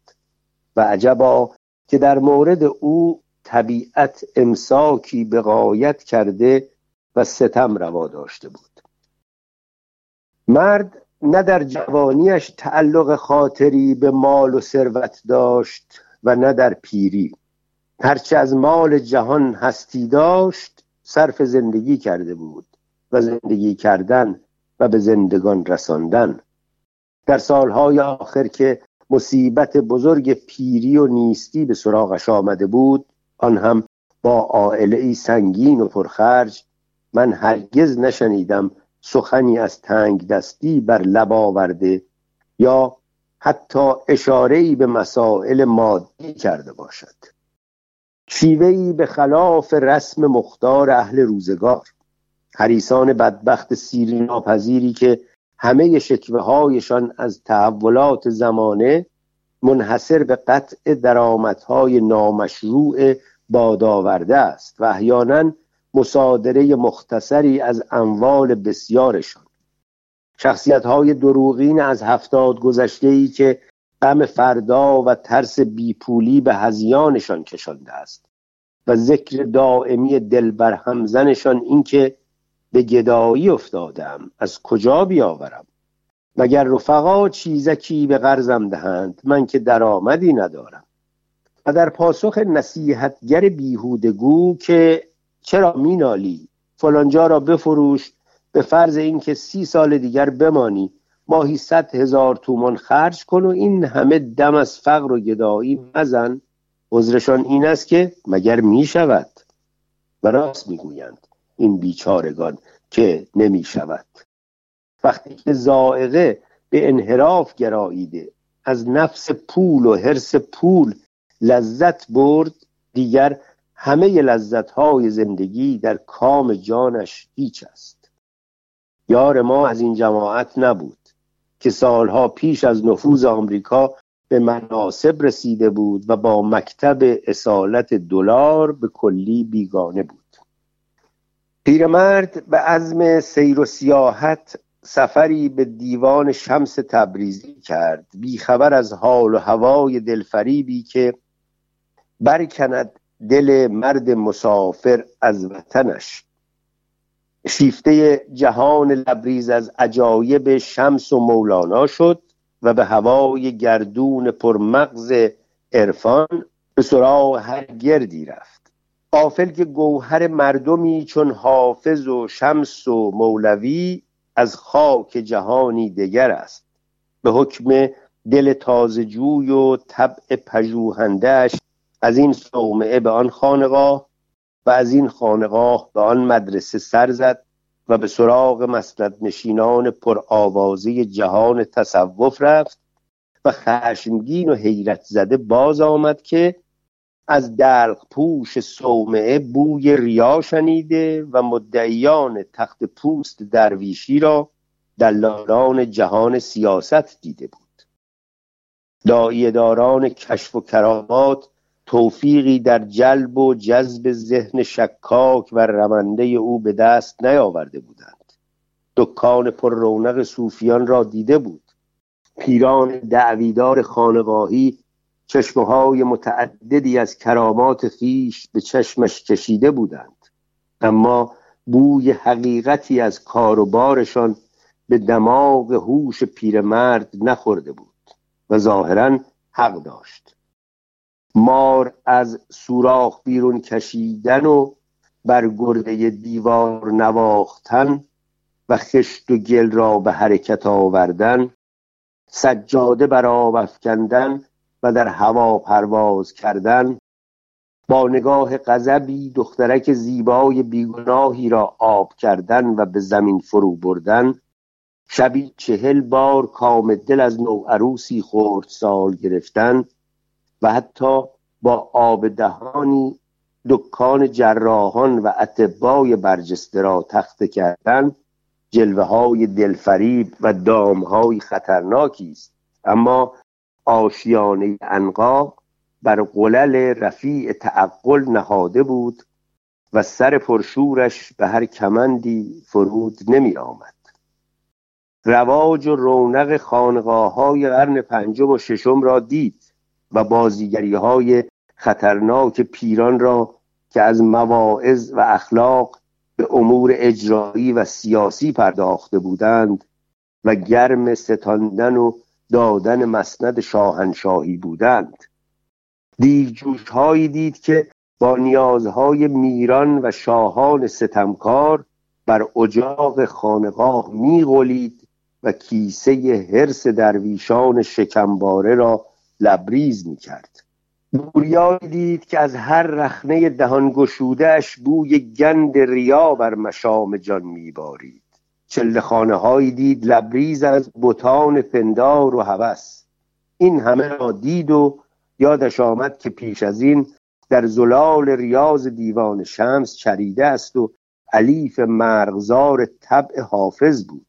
و عجبا که در مورد او طبیعت امساکی به غایت کرده و ستم روا داشته بود. مرد نه در جوانیش تعلق خاطری به مال و ثروت داشت و نه در پیری. هرچه از مال جهان هستی داشت صرف زندگی کرده بود و زندگی کردن و به زندگان رساندن. در سالهای آخر که مصیبت بزرگ پیری و نیستی به سراغش آمده بود، آن هم با عائله‌ای سنگین و پرخرج، من هرگز نشنیدم سخنی از تنگ دستی بر لب آورده یا حتی اشاره‌ای به مسائل مادی کرده باشد. شیوه‌ای به خلاف رسم مختار اهل روزگار، حریصان بدبخت سیری ناپذیری که همه شکوه‌هایشان از تحولات زمانه منحصر به قطع درآمدهای نامشروع بادآورده است و احیاناً مصادره مختصری از اموال بسیارشان. شخصیت‌های دروغین از 70 گذشته‌ای که غم فردا و ترس بیپولی به هذیانشان کشانده است و ذکر دائمی دل بر همزنشان این که به گدایی افتادم از کجا بیاورم، مگر رفقا چیزکی به قرضم دهند من که درآمدی ندارم. و در پاسخ نصیحتگر بیهودگو که چرا مینالی، فلانجا را بفروش به فرض اینکه 30 سال دیگر بمانی، ماهی 100,000 تومان خرج کن و این همه دم از فقر و گدایی مزن، عذرشان این است که مگر می شود؟ و راست می گویند این بیچارگان که نمی شود. وقتی که زائقه به انحراف گراییده، از نفس پول و حرص پول لذت برد، دیگر همه لذت‌های زندگی در کام جانش هیچ است. یار ما از این جماعت نبود که سالها پیش از نفوذ آمریکا به مناصب رسیده بود و با مکتب اصالت دلار به کلی بیگانه بود. پیرمرد به عزم سیر و سیاحت سفری به دیوان شمس تبریزی کرد، بیخبر از حال و هوای دلفریبی که برکند دل مرد مسافر از وطنش. شیفته جهان لبریز از عجایب شمس و مولانا شد و به هوای گردون پرمغز عرفان به سراغ هر گردی رفت، غافل که گوهر مردمی چون حافظ و شمس و مولوی از خاک جهانی دگر است. به حکم دل تازه‌جوی و طبع پژوهنده‌اش از این صومعه به آن خانقاه و از این خانقاه به آن مدرسه سر زد و به سراغ مسندنشینان پرآوازه جهان تصوف رفت و خشمگین و حیرت زده باز آمد که از دلق پوش صومعه بوی ریا شنیده و مدعیان تخت پوست درویشی را دلالان جهان سیاست دیده بود. داعیه‌داران کشف و کرامات توفیقی در جلب و جذب ذهن شکاک و رمنده او به دست نیاورده بودند. دکان پر رونق صوفیان را دیده بود. پیران دعویدار خانقاهی چشمه‌های متعددی از کرامات خویش به چشمش کشیده بودند، اما بوی حقیقتی از کار و بارشان به دماغ هوش پیرمرد نخورده بود و ظاهراً حق داشت. مار از سوراخ بیرون کشیدن و بر گرده دیوار نواختن و خشت و گل را به حرکت آوردن، سجاده بر آب افکندن و در هوا پرواز کردن، با نگاه غضبی دخترک زیبای بیگناهی را آب کردن و به زمین فرو بردن، شبی 40 بار کام دل از نوعروسی خردسال گرفتن و حتی با آب دهانی دکان جراحان و اطبای برجسته را تخته کردن، جلوه های دلفریب و دام های خطرناکی است، اما آشیانه عنقا بر قلل رفیع تعقل نهاده بود و سر پرشورش به هر کمندی فرود نمی آمد. رواج و رونق خانقاه‌های قرن 5 و 6 را دید و بازیگری‌های خطرناک پیران را که از مواعظ و اخلاق به امور اجرایی و سیاسی پرداخته بودند و گرم ستاندن و دادن مسند شاهنشاهی بودند. دیوجوش‌هایی دید که با نیازهای میران و شاهان ستمکار بر اجاق خانقاه می‌غلید و کیسه حرص درویشان شکمباره را لبریز می‌کرد. بوریایی دید که از هر رخنه دهانگشوده‌اش بوی گند ریا بر مشام جان می‌بارید. چلخانه هایی دید لبریز از بتان پندار و هوس. این همه را دید و یادش آمد که پیش از این در زلال ریاض دیوان شمس چریده است و الیف مرغزار طبع حافظ بود.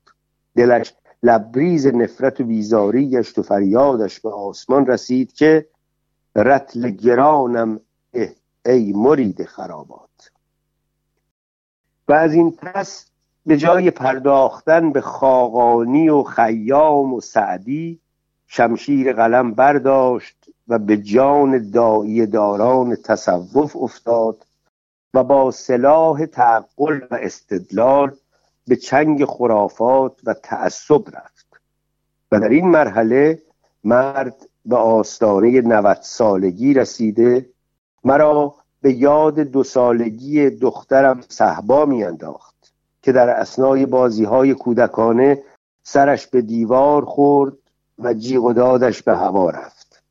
دلش لبریز نفرت و بیزاری گشت و فریادش به آسمان رسید که رطل گرانم ای مرید خرابات. و از این پس به جای پرداختن به خاقانی و خیام و سعدی، شمشیر قلم برداشت و به جان داعی داران تصوف افتاد و با سلاح تعقل و استدلال به چنگ خرافات و تعصب رفت و در این مرحله مرد به آستانه 90 سالگی رسیده مرا به یاد 2 سالگی دخترم صحبا میانداخت که در اثنای بازی‌های کودکانه سرش به دیوار خورد و جیغ و دادش به هوا رفت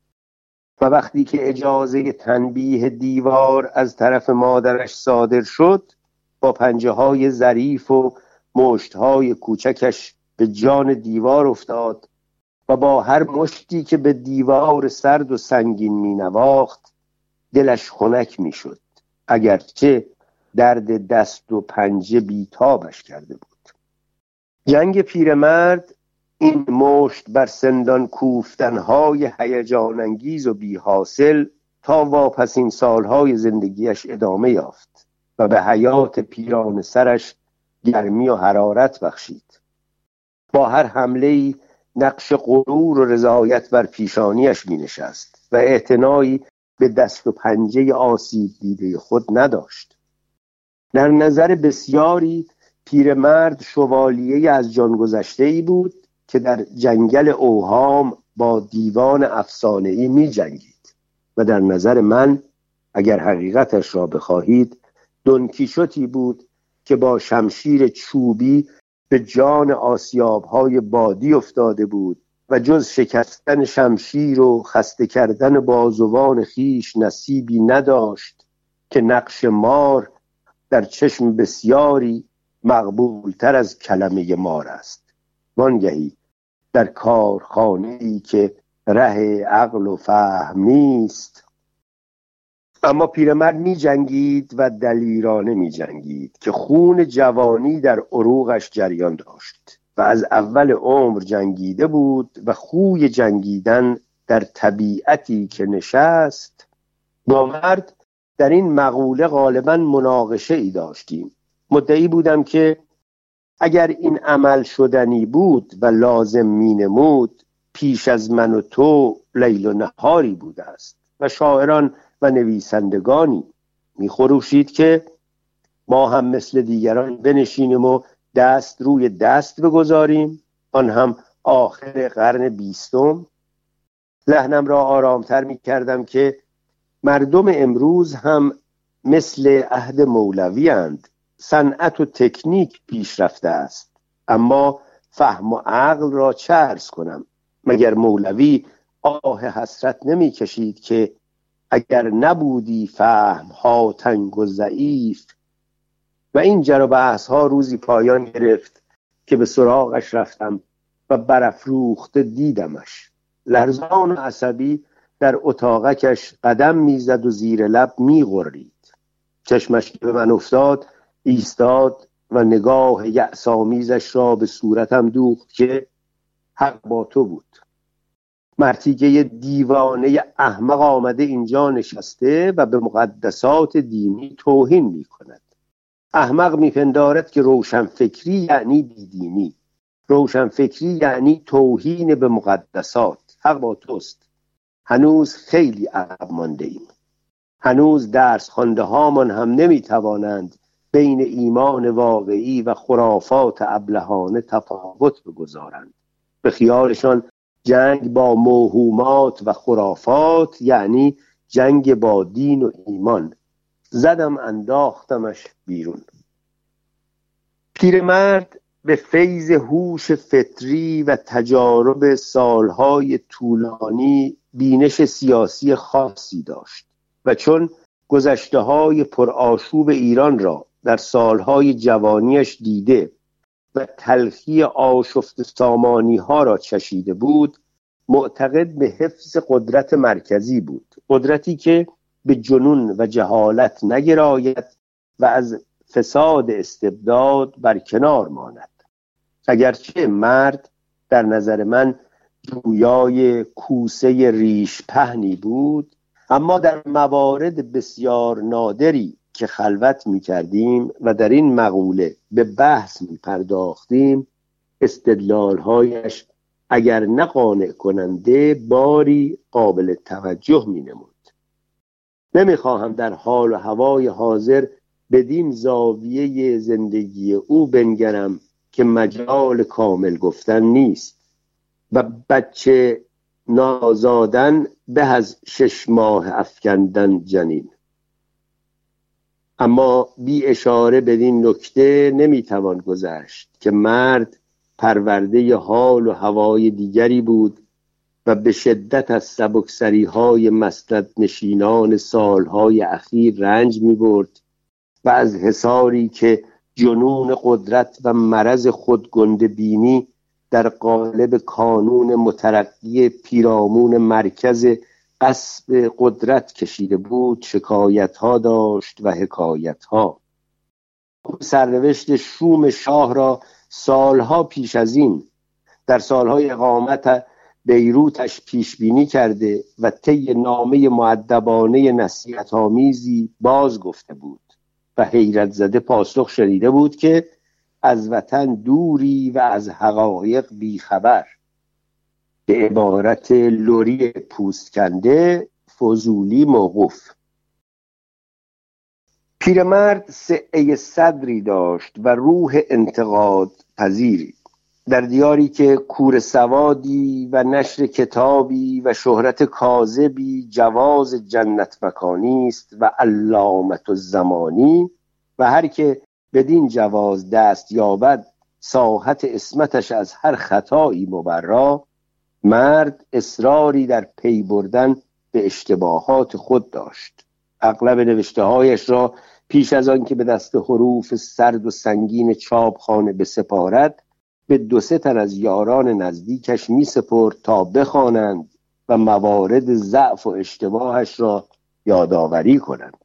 و وقتی که اجازه تنبیه دیوار از طرف مادرش صادر شد با پنجه‌های ظریف و مشت‌های کوچکش به جان دیوار افتاد و با هر مشتی که به دیوار سرد و سنگین می‌نواخت دلش خنک می‌شد، اگرچه درد دست و پنجه بیتابش کرده بود. جنگ پیرمرد، این مشت بر سندان کوفتنهای هیجان انگیز و بی حاصل تا واپسین سالهای زندگیش ادامه یافت و به حیات پیران سرش گرمی و حرارت بخشید. با هر حمله‌ای نقش غرور و رضایت بر پیشانیش می‌نشست و اعتنایی به دست و پنجه آسیب دیده خود نداشت. در نظر بسیاری پیرمرد شوالیه از جان گذشته‌ای بود که در جنگل اوهام با دیوان افسانه‌ای می‌جنگید و در نظر من اگر حقیقتش را بخواهید دونکیشوتی بود که با شمشیر چوبی به جان آسیاب‌های بادی افتاده بود و جز شکستن شمشیر و خسته کردن بازوان خیش نصیبی نداشت که نقش مار در چشم بسیاری مقبولتر از کلمه مار است. وانگهی در کارخانه‌ای که ره عقل و فهم نیست. اما پیرمرد می‌جنگید و دلیرانه می‌جنگید که خون جوانی در عروقش جریان داشت و از اول عمر جنگیده بود و خوی جنگیدن در طبیعتی که نشست. با مرد در این مقوله غالباً مناقشه ای داشتیم. مدعی بودم که اگر این عمل شدنی بود و لازم می نمود پیش از من و تو لیل و نهاری بوده است و شاعران و نویسندگانی می خروشید که ما هم مثل دیگران بنشینیم و دست روی دست بگذاریم، آن هم آخر قرن 20. ذهنم را آرامتر می کردم که مردم امروز هم مثل عهد مولوی اند. صنعت و تکنیک پیشرفته است، اما فهم و عقل را چه عرض کنم؟ مگر مولوی آه حسرت نمی کشید که اگر نبودی فهم ها تنگ و ضعیف؟ و این جر و بحث ها روزی پایان گرفت که به سراغش رفتم و برافروخته دیدمش لرزان و عصبی در اتاقکش قدم میزد و زیر لب میغرید. چشمش که به من افتاد ایستاد و نگاه یأس‌آمیزش را به صورتم دوخت که حق با تو بود. مرتیکه دیوانه احمق آمده اینجا نشسته و به مقدسات دینی توهین می کند. احمق میپندارد که روشنفکری یعنی بیدینی، روشنفکری یعنی توهین به مقدسات. حق با توست. هنوز خیلی عقب مانده ایم. هنوز درس خوانده هامان هم نمیتوانند بین ایمان واقعی و خرافات ابلهانه تفاوت بگذارند. به خیالشان جنگ با موهومات و خرافات یعنی جنگ با دین و ایمان. زدم انداختمش بیرون. پیرمرد به فیض هوش فطری و تجارب سالهای طولانی بینش سیاسی خاصی داشت و چون گذشته‌های پرآشوب ایران را در سالهای جوانیش دیده و تلخی آشفت سامانی ها را چشیده بود معتقد به حفظ قدرت مرکزی بود، قدرتی که به جنون و جهالت نگراید و از فساد استبداد بر کنار ماند. اگرچه مرد در نظر من جویای کوسه ریش پهنی بود، اما در موارد بسیار نادری که خلوت می کردیم و در این مقوله به بحث می پرداختیم استدلالهایش اگر نه قانع کننده باری قابل توجه می نمود. نمیخواهم در حال و هوای حاضر بدین زاویه زندگی او بنگرم که مجال کامل گفتن نیست و بچه نازادن به از 6 ماه افکندن جنین. اما بی اشاره بدین نکته نمیتوان گذشت که مرد پرورده حال و هوای دیگری بود و به شدت از سبکسری های مسند نشینان سالهای اخیر رنج می برد و از حصاری که جنون قدرت و مرض خودگنده بینی در قالب کانون مترقی پیرامون مرکز قصب قدرت کشیده بود شکایت ها داشت و حکایت ها. سرنوشت شوم شاه را سالها پیش از این در سالهای اقامت بیروتش پیش بینی کرده و طی نامه مؤدبانه نصیحت آمیزی باز گفته بود و حیرت زده پاسخ شنیده بود که از وطن دوری و از حقایق بیخبر. به عبارت لوری پوست کنده فضولی موقوف. پیرمرد سعه صدری داشت و روح انتقاد پذیری در دیاری که کور سوادی و نشر کتابی و شهرت کاذبی جواز جنت مکانی است و علامت الزمانی و هر که بدین جواز دست یابد ساحت اسمتش از هر خطایی مبرا. مرد اصراری در پی بردن به اشتباهات خود داشت. اغلب نوشته‌هایش را پیش از آن که به دست حروف سرد و سنگین چاپخانه بسپارد به 2-3 تن از یاران نزدیکش میسپرد تا بخوانند و موارد ضعف و اشتباهش را یادآوری کنند.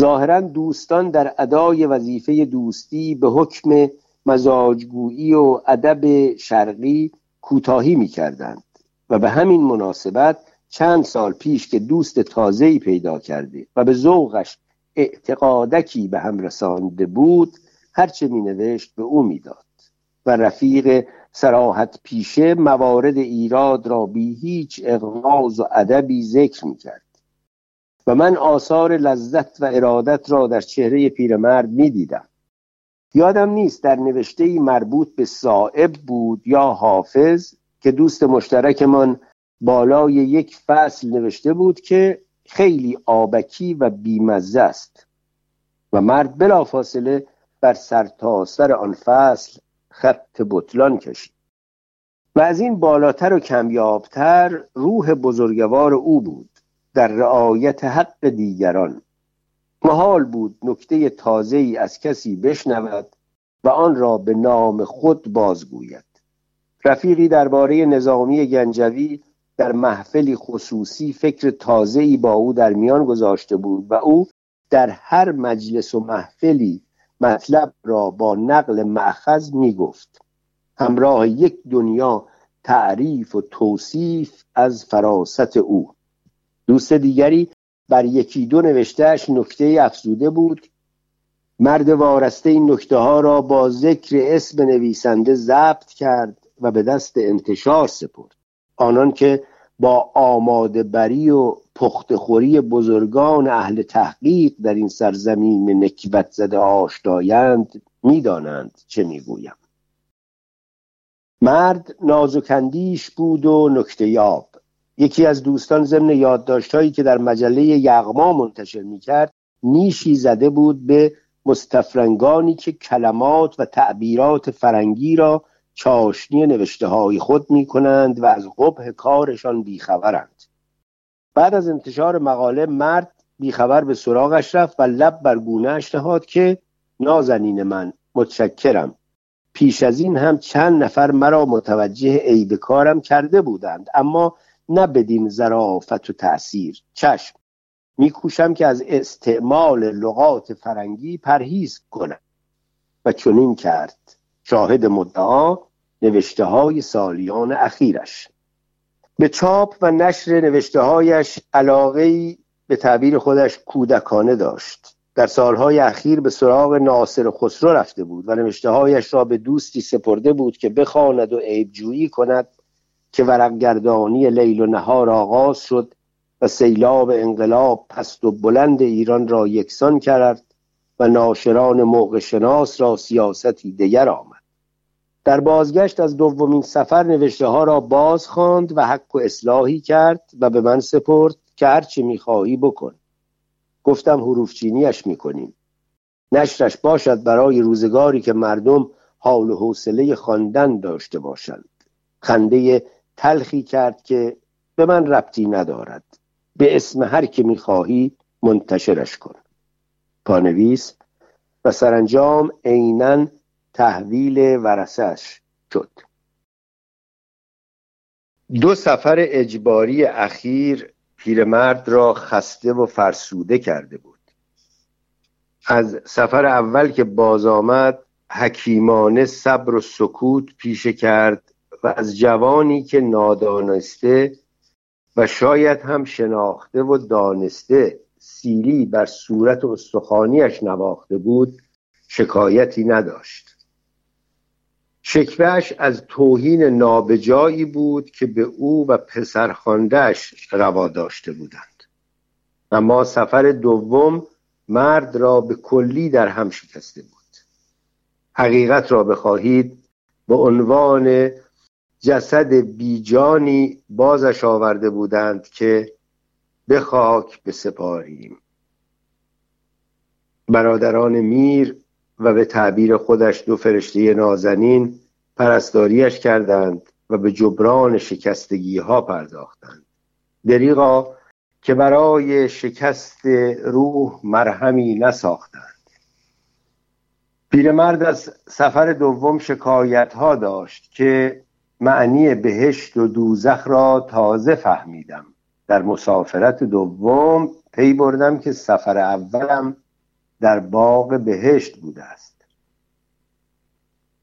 ظاهراً دوستان در ادای وظیفه دوستی به حکم مزاجگویی و ادب شرقی کوتاهی می‌کردند و به همین مناسبت چند سال پیش که دوست تازه‌ای پیدا کرده و به ذوقش اعتقادکی به هم رسانده بود هرچه می‌نوشت به او می‌داد و رفیق صراحت پیشه موارد ایراد را بی هیچ اغراض و ادبی ذکر می‌کرد و من آثار لذت و ارادت را در چهره پیرمرد می‌دیدم. یادم نیست در نوشته‌ای مربوط به صائب بود یا حافظ که دوست مشترکمان بالای 1 فصل نوشته بود که خیلی آبکی و بیمزه است و مرد بلافاصله بر سرتاسر آن فصل خط بطلان کشید و از این بالاتر و کمیابتر روح بزرگوار او بود در رعایت حق دیگران. محال بود نکته تازه‌ای از کسی بشنود و آن را به نام خود بازگوید. رفیقی درباره نظامی گنجوی در محفلی خصوصی فکر تازه‌ای با او در میان گذاشته بود و او در هر مجلس و محفلی مطلب را با نقل مأخذ می‌گفت، همراه یک دنیا تعریف و توصیف از فراست او. دوست دیگری بر 1-2 نوشتهش نکته افزوده بود. مرد وارسته این نکته ها را با ذکر اسم نویسنده ضبط کرد و به دست انتشار سپرد. آنان که با آماده بری و پختخوری بزرگان اهل تحقیق در این سرزمین نکبت زده آشنایند میدانند چه میگویم. مرد نازوکندیش بود و نکته یاب. یکی از دوستان ضمن یادداشت‌هایی که در مجله یغما منتشر می‌کرد نیشی زده بود به مستفرنگانی که کلمات و تعبیرات فرنگی را چاشنی نوشته‌های خود می‌کنند و از قبح کارشان بیخبرند. بعد از انتشار مقاله مرد بیخبر به سراغش رفت و لب بر گونه‌اش نهاد که نازنین من متشکرم. پیش از این هم چند نفر مرا متوجه عیب کارم کرده بودند اما نه بدین ظرافت و تأثیر. چشم، میکوشم که از استعمال لغات فرنگی پرهیز کنم. و چنین کرد. شاهد مدعا نوشته‌های سالیان اخیرش. به چاپ و نشر نوشته‌هایش علاقه‌ای به تعبیر خودش کودکانه داشت. در سالهای اخیر به سراغ ناصر خسرو رفته بود و نوشته‌هایش را به دوستی سپرده بود که بخواند و عیب‌جویی کند، که ورق‌گردانی لیل و نهار آغاز شد و سیلاب انقلاب پست و بلند ایران را یکسان کرد و ناشران موقع شناس را سیاستی دیگر آمد. در بازگشت از دومین سفر نوشته ها را باز خواند و حق و اصلاحی کرد و به من سپرد که هرچی میخواهی بکن. گفتم حروفچینیش میکنیم. نشرش باشد برای روزگاری که مردم حال و حوصله خواندن داشته باشند. خنده تلخی کرد که به من ربطی ندارد. به اسم هر که میخواهی منتشرش کن. پانویس و سرانجام عیناً تحویل ورثه‌اش شد. دو سفر اجباری اخیر پیرمرد را خسته و فرسوده کرده بود. از سفر اول که باز آمد حکیمانه صبر و سکوت پیشه کرد و از جوانی که نادانسته و شاید هم شناخته و دانسته سیلی بر صورت و استخوانیش نواخته بود شکایتی نداشت. شکوهش از توهین نابجایی بود که به او و پسرخوانده‌اش روا داشته بودند. اما سفر دوم مرد را به کلی در هم شکسته بود. حقیقت را بخواهید به عنوان جسد بیجانی بازش آورده بودند که به خاک بسپاریم. برادران میر و به تعبیر خودش دو فرشته نازنین پرستاریش کردند و به جبران شکستگی ها پرداختند. دریغا که برای شکست روح مرهمی نساختند. پیرمرد از سفر دوم شکایت ها داشت که معنی بهشت و دوزخ را تازه فهمیدم. در مسافرت دوم پی بردم که سفر اولم در باغ بهشت بوده است.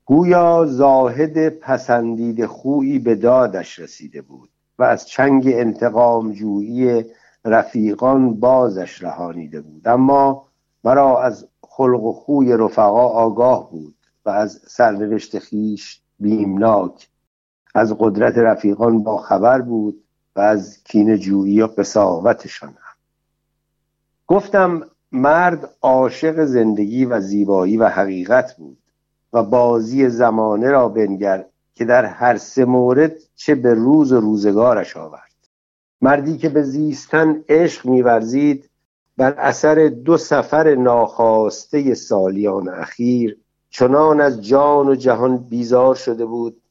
گویا زاهد پسندید خویی به دادش رسیده بود و از چنگ انتقام جویی رفیقان بازش رهانیده بود. اما مرا از خلق و خوی رفقا آگاه بود و از سرنوشت خویش بیمناک، از قدرت رفیقان با خبر بود و از کینه جویی و قساوتشان هم. گفتم مرد عاشق زندگی و زیبایی و حقیقت بود و بازی زمانه را بنگر که در هر سه مورد چه به روز روزگارش آورد. مردی که به زیستن عشق می‌ورزید بر اثر دو سفر ناخواسته سالیان اخیر چنان از جان و جهان بیزار شده بود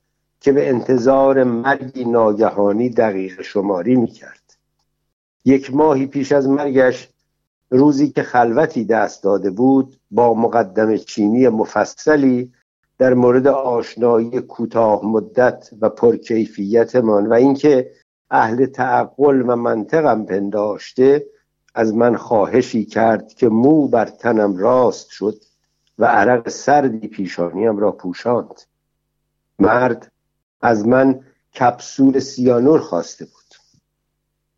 که به انتظار مرگی ناگهانی دقیقه شماری می‌کرد. یک ماهی پیش از مرگش، روزی که خلوتی دست داده بود، با مقدمه چینی مفصلی در مورد آشنایی کوتاه مدت و پرکیفیتمان و اینکه اهل تعقل و منطقم پنداشته، از من خواهشی کرد که مو بر تنم راست شد و عرق سردی پیشانیم را پوشاند. مرد از من کپسول سیانور خواسته بود.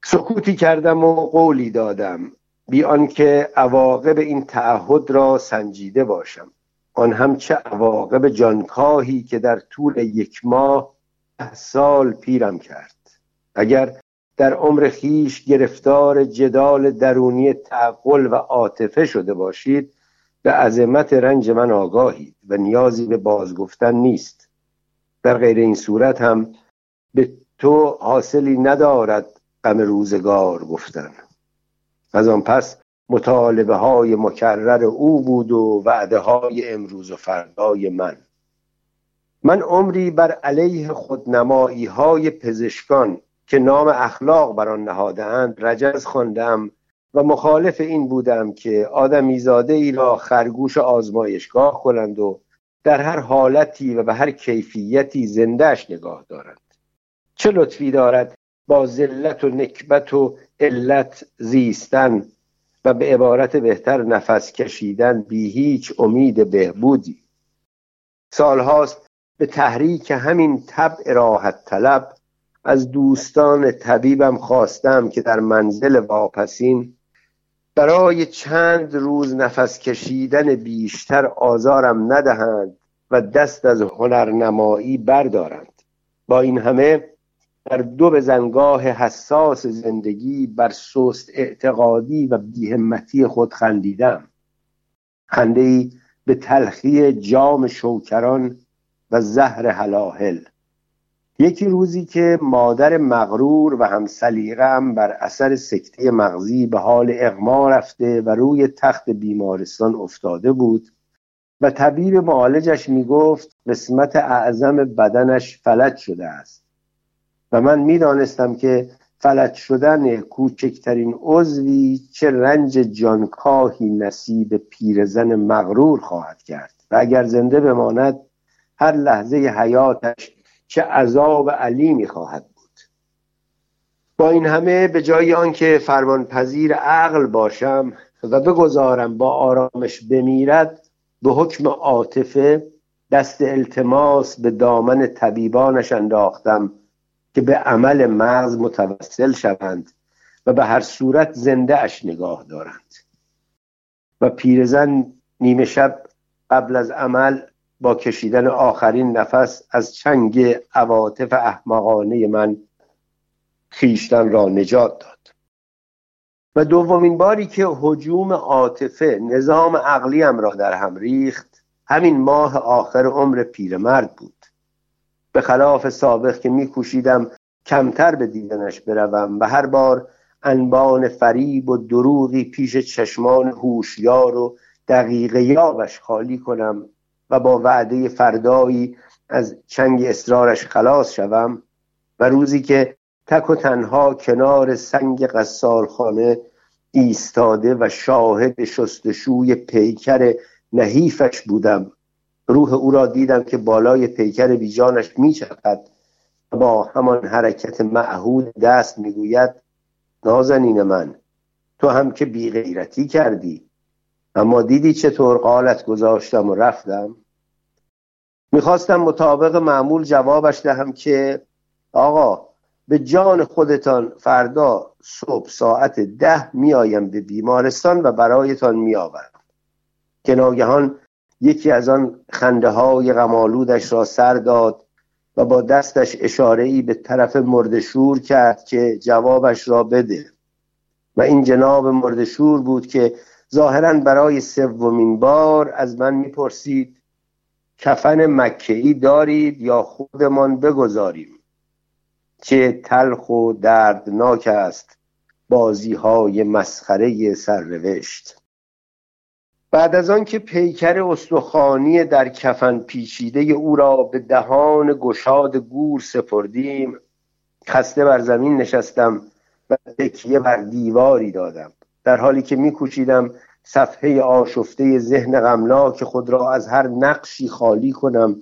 سکوتی کردم و قولی دادم بی آنکه عواقب این تعهد را سنجیده باشم. آن هم چه عواقب جانکاهی که در طول یک ماه 10 سال پیرم کرد. اگر در عمر خیش گرفتار جدال درونی تعقل و عاطفه شده باشید، به عظمت رنج من آگاهید و نیازی به بازگفتن نیست. در غیر این صورت هم به تو حاصلی ندارد غم روزگار گفتن. از آن پس مطالبه های مکرر او بود و وعده های امروز و فردای من عمری بر علیه خودنمایی های پزشکان که نام اخلاق بر آن نهاده‌اند رجز خواندم و مخالف این بودم که آدمیزاده ای را خرگوش آزمایشگاه کنند و در هر حالتی و به هر کیفیتی زندهش نگاه دارند. چه لطفی دارد با ذلت و نکبت و علت زیستن و به عبارت بهتر نفس کشیدن بی هیچ امید بهبودی. سالهاست به تحریک همین طبع راحت طلب از دوستان طبیبم خواستم که در منزل واپسین برای چند روز نفس کشیدن بیشتر آزارم ندهند و دست از هنرنمایی بردارند. با این همه در دو بزنگاه حساس زندگی بر سست اعتقادی و بی‌همتی خود خندیدم، خنده‌ای به تلخی جام شوکران و زهر هلاهل. یکی روزی که مادر مغرور و همسلیقه‌ام بر اثر سکته مغزی به حال اغما رفته و روی تخت بیمارستان افتاده بود و طبیب معالجش میگفت قسمت اعظم بدنش فلج شده است و من میدانستم که فلج شدن کوچکترین عضوی چه رنج جانکاهی نصیب پیرزن مغرور خواهد کرد و اگر زنده بماند هر لحظه حیاتش چه عذاب علیمی خواهد بود. با این همه به جای آنکه فرمانپذیر عقل باشم و بگذارم با آرامش بمیرد، به حکم عاطفه دست التماس به دامن طبیبانش انداختم که به عمل مغز متوسل شوند و به هر صورت زنده اش نگاه دارند. و پیرزن نیمه شب قبل از عمل با کشیدن آخرین نفس از چنگ عواطف احمقانه من خویشتن را نجات داد. و دومین باری که هجوم عاطفه نظام عقلیم را در هم ریخت، همین ماه آخر عمر پیرمرد بود. به خلاف سابق که می‌کوشیدم کمتر به دیدنش بروم و هر بار انبان فریب و دروغی پیش چشمان هوشیار و دقیقه یابش خالی کنم و با وعده فردایی از چنگ اصرارش خلاص شوم، و روزی که تک و تنها کنار سنگ غسالخانه ایستاده و شاهد شستشوی پیکر نحیفش بودم، روح او را دیدم که بالای پیکر بیجانش میچرخد و با همان حرکت معهود دست میگوید نازنین من، تو هم که بی غیرتی کردی، اما دیدی چطور قالت گذاشتم و رفتم. میخواستم مطابق معمول جوابش دهم که آقا به جان خودتان فردا صبح ساعت 10 میایم به بیمارستان و برایتان میآورم، که ناگهان یکی از آن خنده‌های غم‌آلودش را سر داد و با دستش اشاره‌ای به طرف مرده‌شور کرد که جوابش را بده، و این جناب مرده‌شور بود که ظاهراً برای سومین بار از من میپرسید کفن مکه‌ای دارید یا خودمان بگذاریم؟ چه تلخ و دردناک است بازی‌های مسخره سرنوشت. بعد از آن که پیکر استخوانی در کفن پیچیده او را به دهان گشاد گور سپردیم، خسته بر زمین نشستم و تکیه بر دیواری دادم، در حالی که می‌کوشیدم صفحه آشفته ذهن غمناک خود را از هر نقشی خالی کنم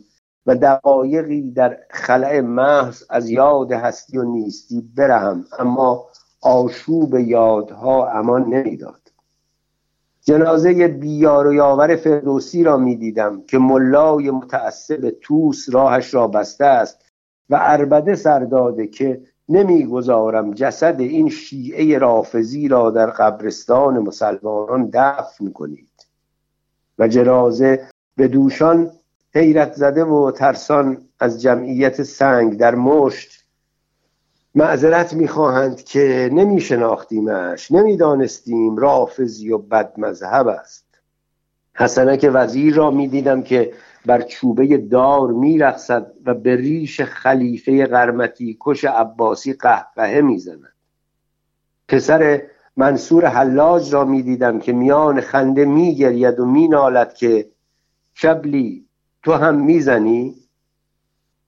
و دقایقی در خلأ محض از یاد هستی و نیستی برهم، اما آشوب یادها امان نمی‌داد. جنازه بیار و یاور فردوسی را می دیدم که ملای متعصب توس راهش را بسته است و عربده سرداده که نمی گذارم جسد این شیعه رافضی را در قبرستان مسلمانان دفن کنید. و جنازه به دوشان حیرت زده و ترسان از جمعیت سنگ در مشت معذرت می‌خواهند که نمی‌شناختیمش، نمی‌دانستیم رافضی و بدمذهب است. حسنک وزیر را می‌دیدم که بر چوبه دار می‌رقصد و به ریش خلیفه قرمطی کش عباسی قهقهه می‌زند. پسر منصور حلاج را می‌دیدم که میان خنده می‌گرید و می‌نالد که شبلی تو هم می‌زنی.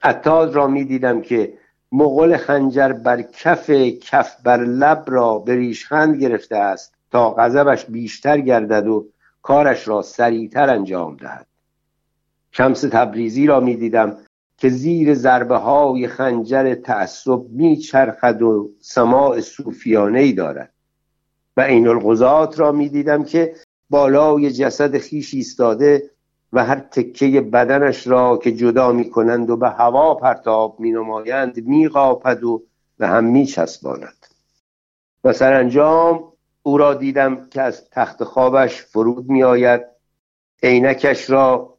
عطار را می‌دیدم که مغول خنجر بر کف کف بر لب را به ریشخند گرفته است تا غضبش بیشتر گردد و کارش را سریعتر انجام دهد. شمس تبریزی را می دیدم که زیر ضربه های خنجر تعصب می چرخد و سماع صوفیانه‌ای دارد. و عین‌القضات را می دیدم که بالای جسد خویش ایستاده و هر تکه بدنش را که جدا می کنند و به هوا پرتاب می نمایند می غاپد و به هم می چسباند. و سرانجام او را دیدم که از تخت خوابش فرود می آید، عینکش را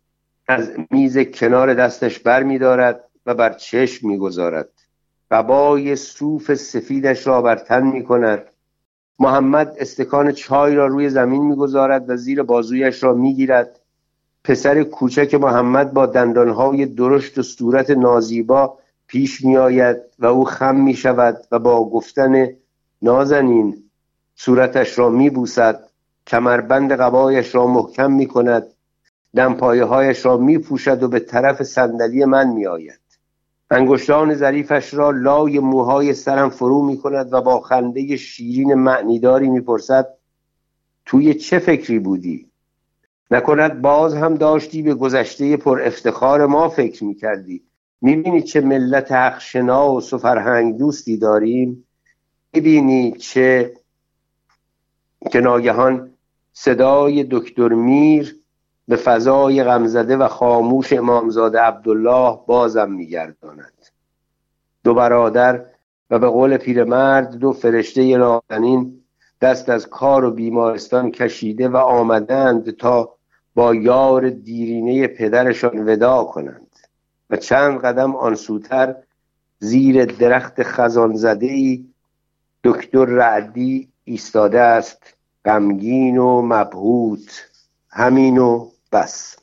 از میز کنار دستش بر می دارد و بر چشم می گذارد، قبای صوف سفیدش را بر تن می کند. محمد استکان چای را روی زمین می گذارد و زیر بازویش را می گیرد. پسر کوچک محمد با دندانهای درشت و صورت نازیبا پیش می آید و او خم می شود و با گفتن نازنین صورتش را می بوسد، کمربند قبایش را محکم می کند، دمپایه هایش را می پوشد و به طرف صندلی من می آید. انگشتان ظریفش را لای موهای سرم فرو می کند و با خنده شیرین معنیداری می پرسد توی چه فکری بودی؟ نکند باز هم داشتی به گذشته پر افتخار ما فکر می کردی. می بینی چه ملت حق شناس و فرهنگ دوستی داریم؟ می بینی چه که ناگهان صدای دکتر میر به فضای غمزده و خاموش امامزاده عبدالله بازم می‌گرداند. دو برادر و به قول پیرمرد دو فرشته نازنین دست از کار و بیمارستان کشیده و آمدند تا با یار دیرینه پدرشان وداع کنند و چند قدم آنسوتر زیر درخت خزانزده‌ای دکتر رعدی ایستاده است، غمگین و مبهوت. همین و بس.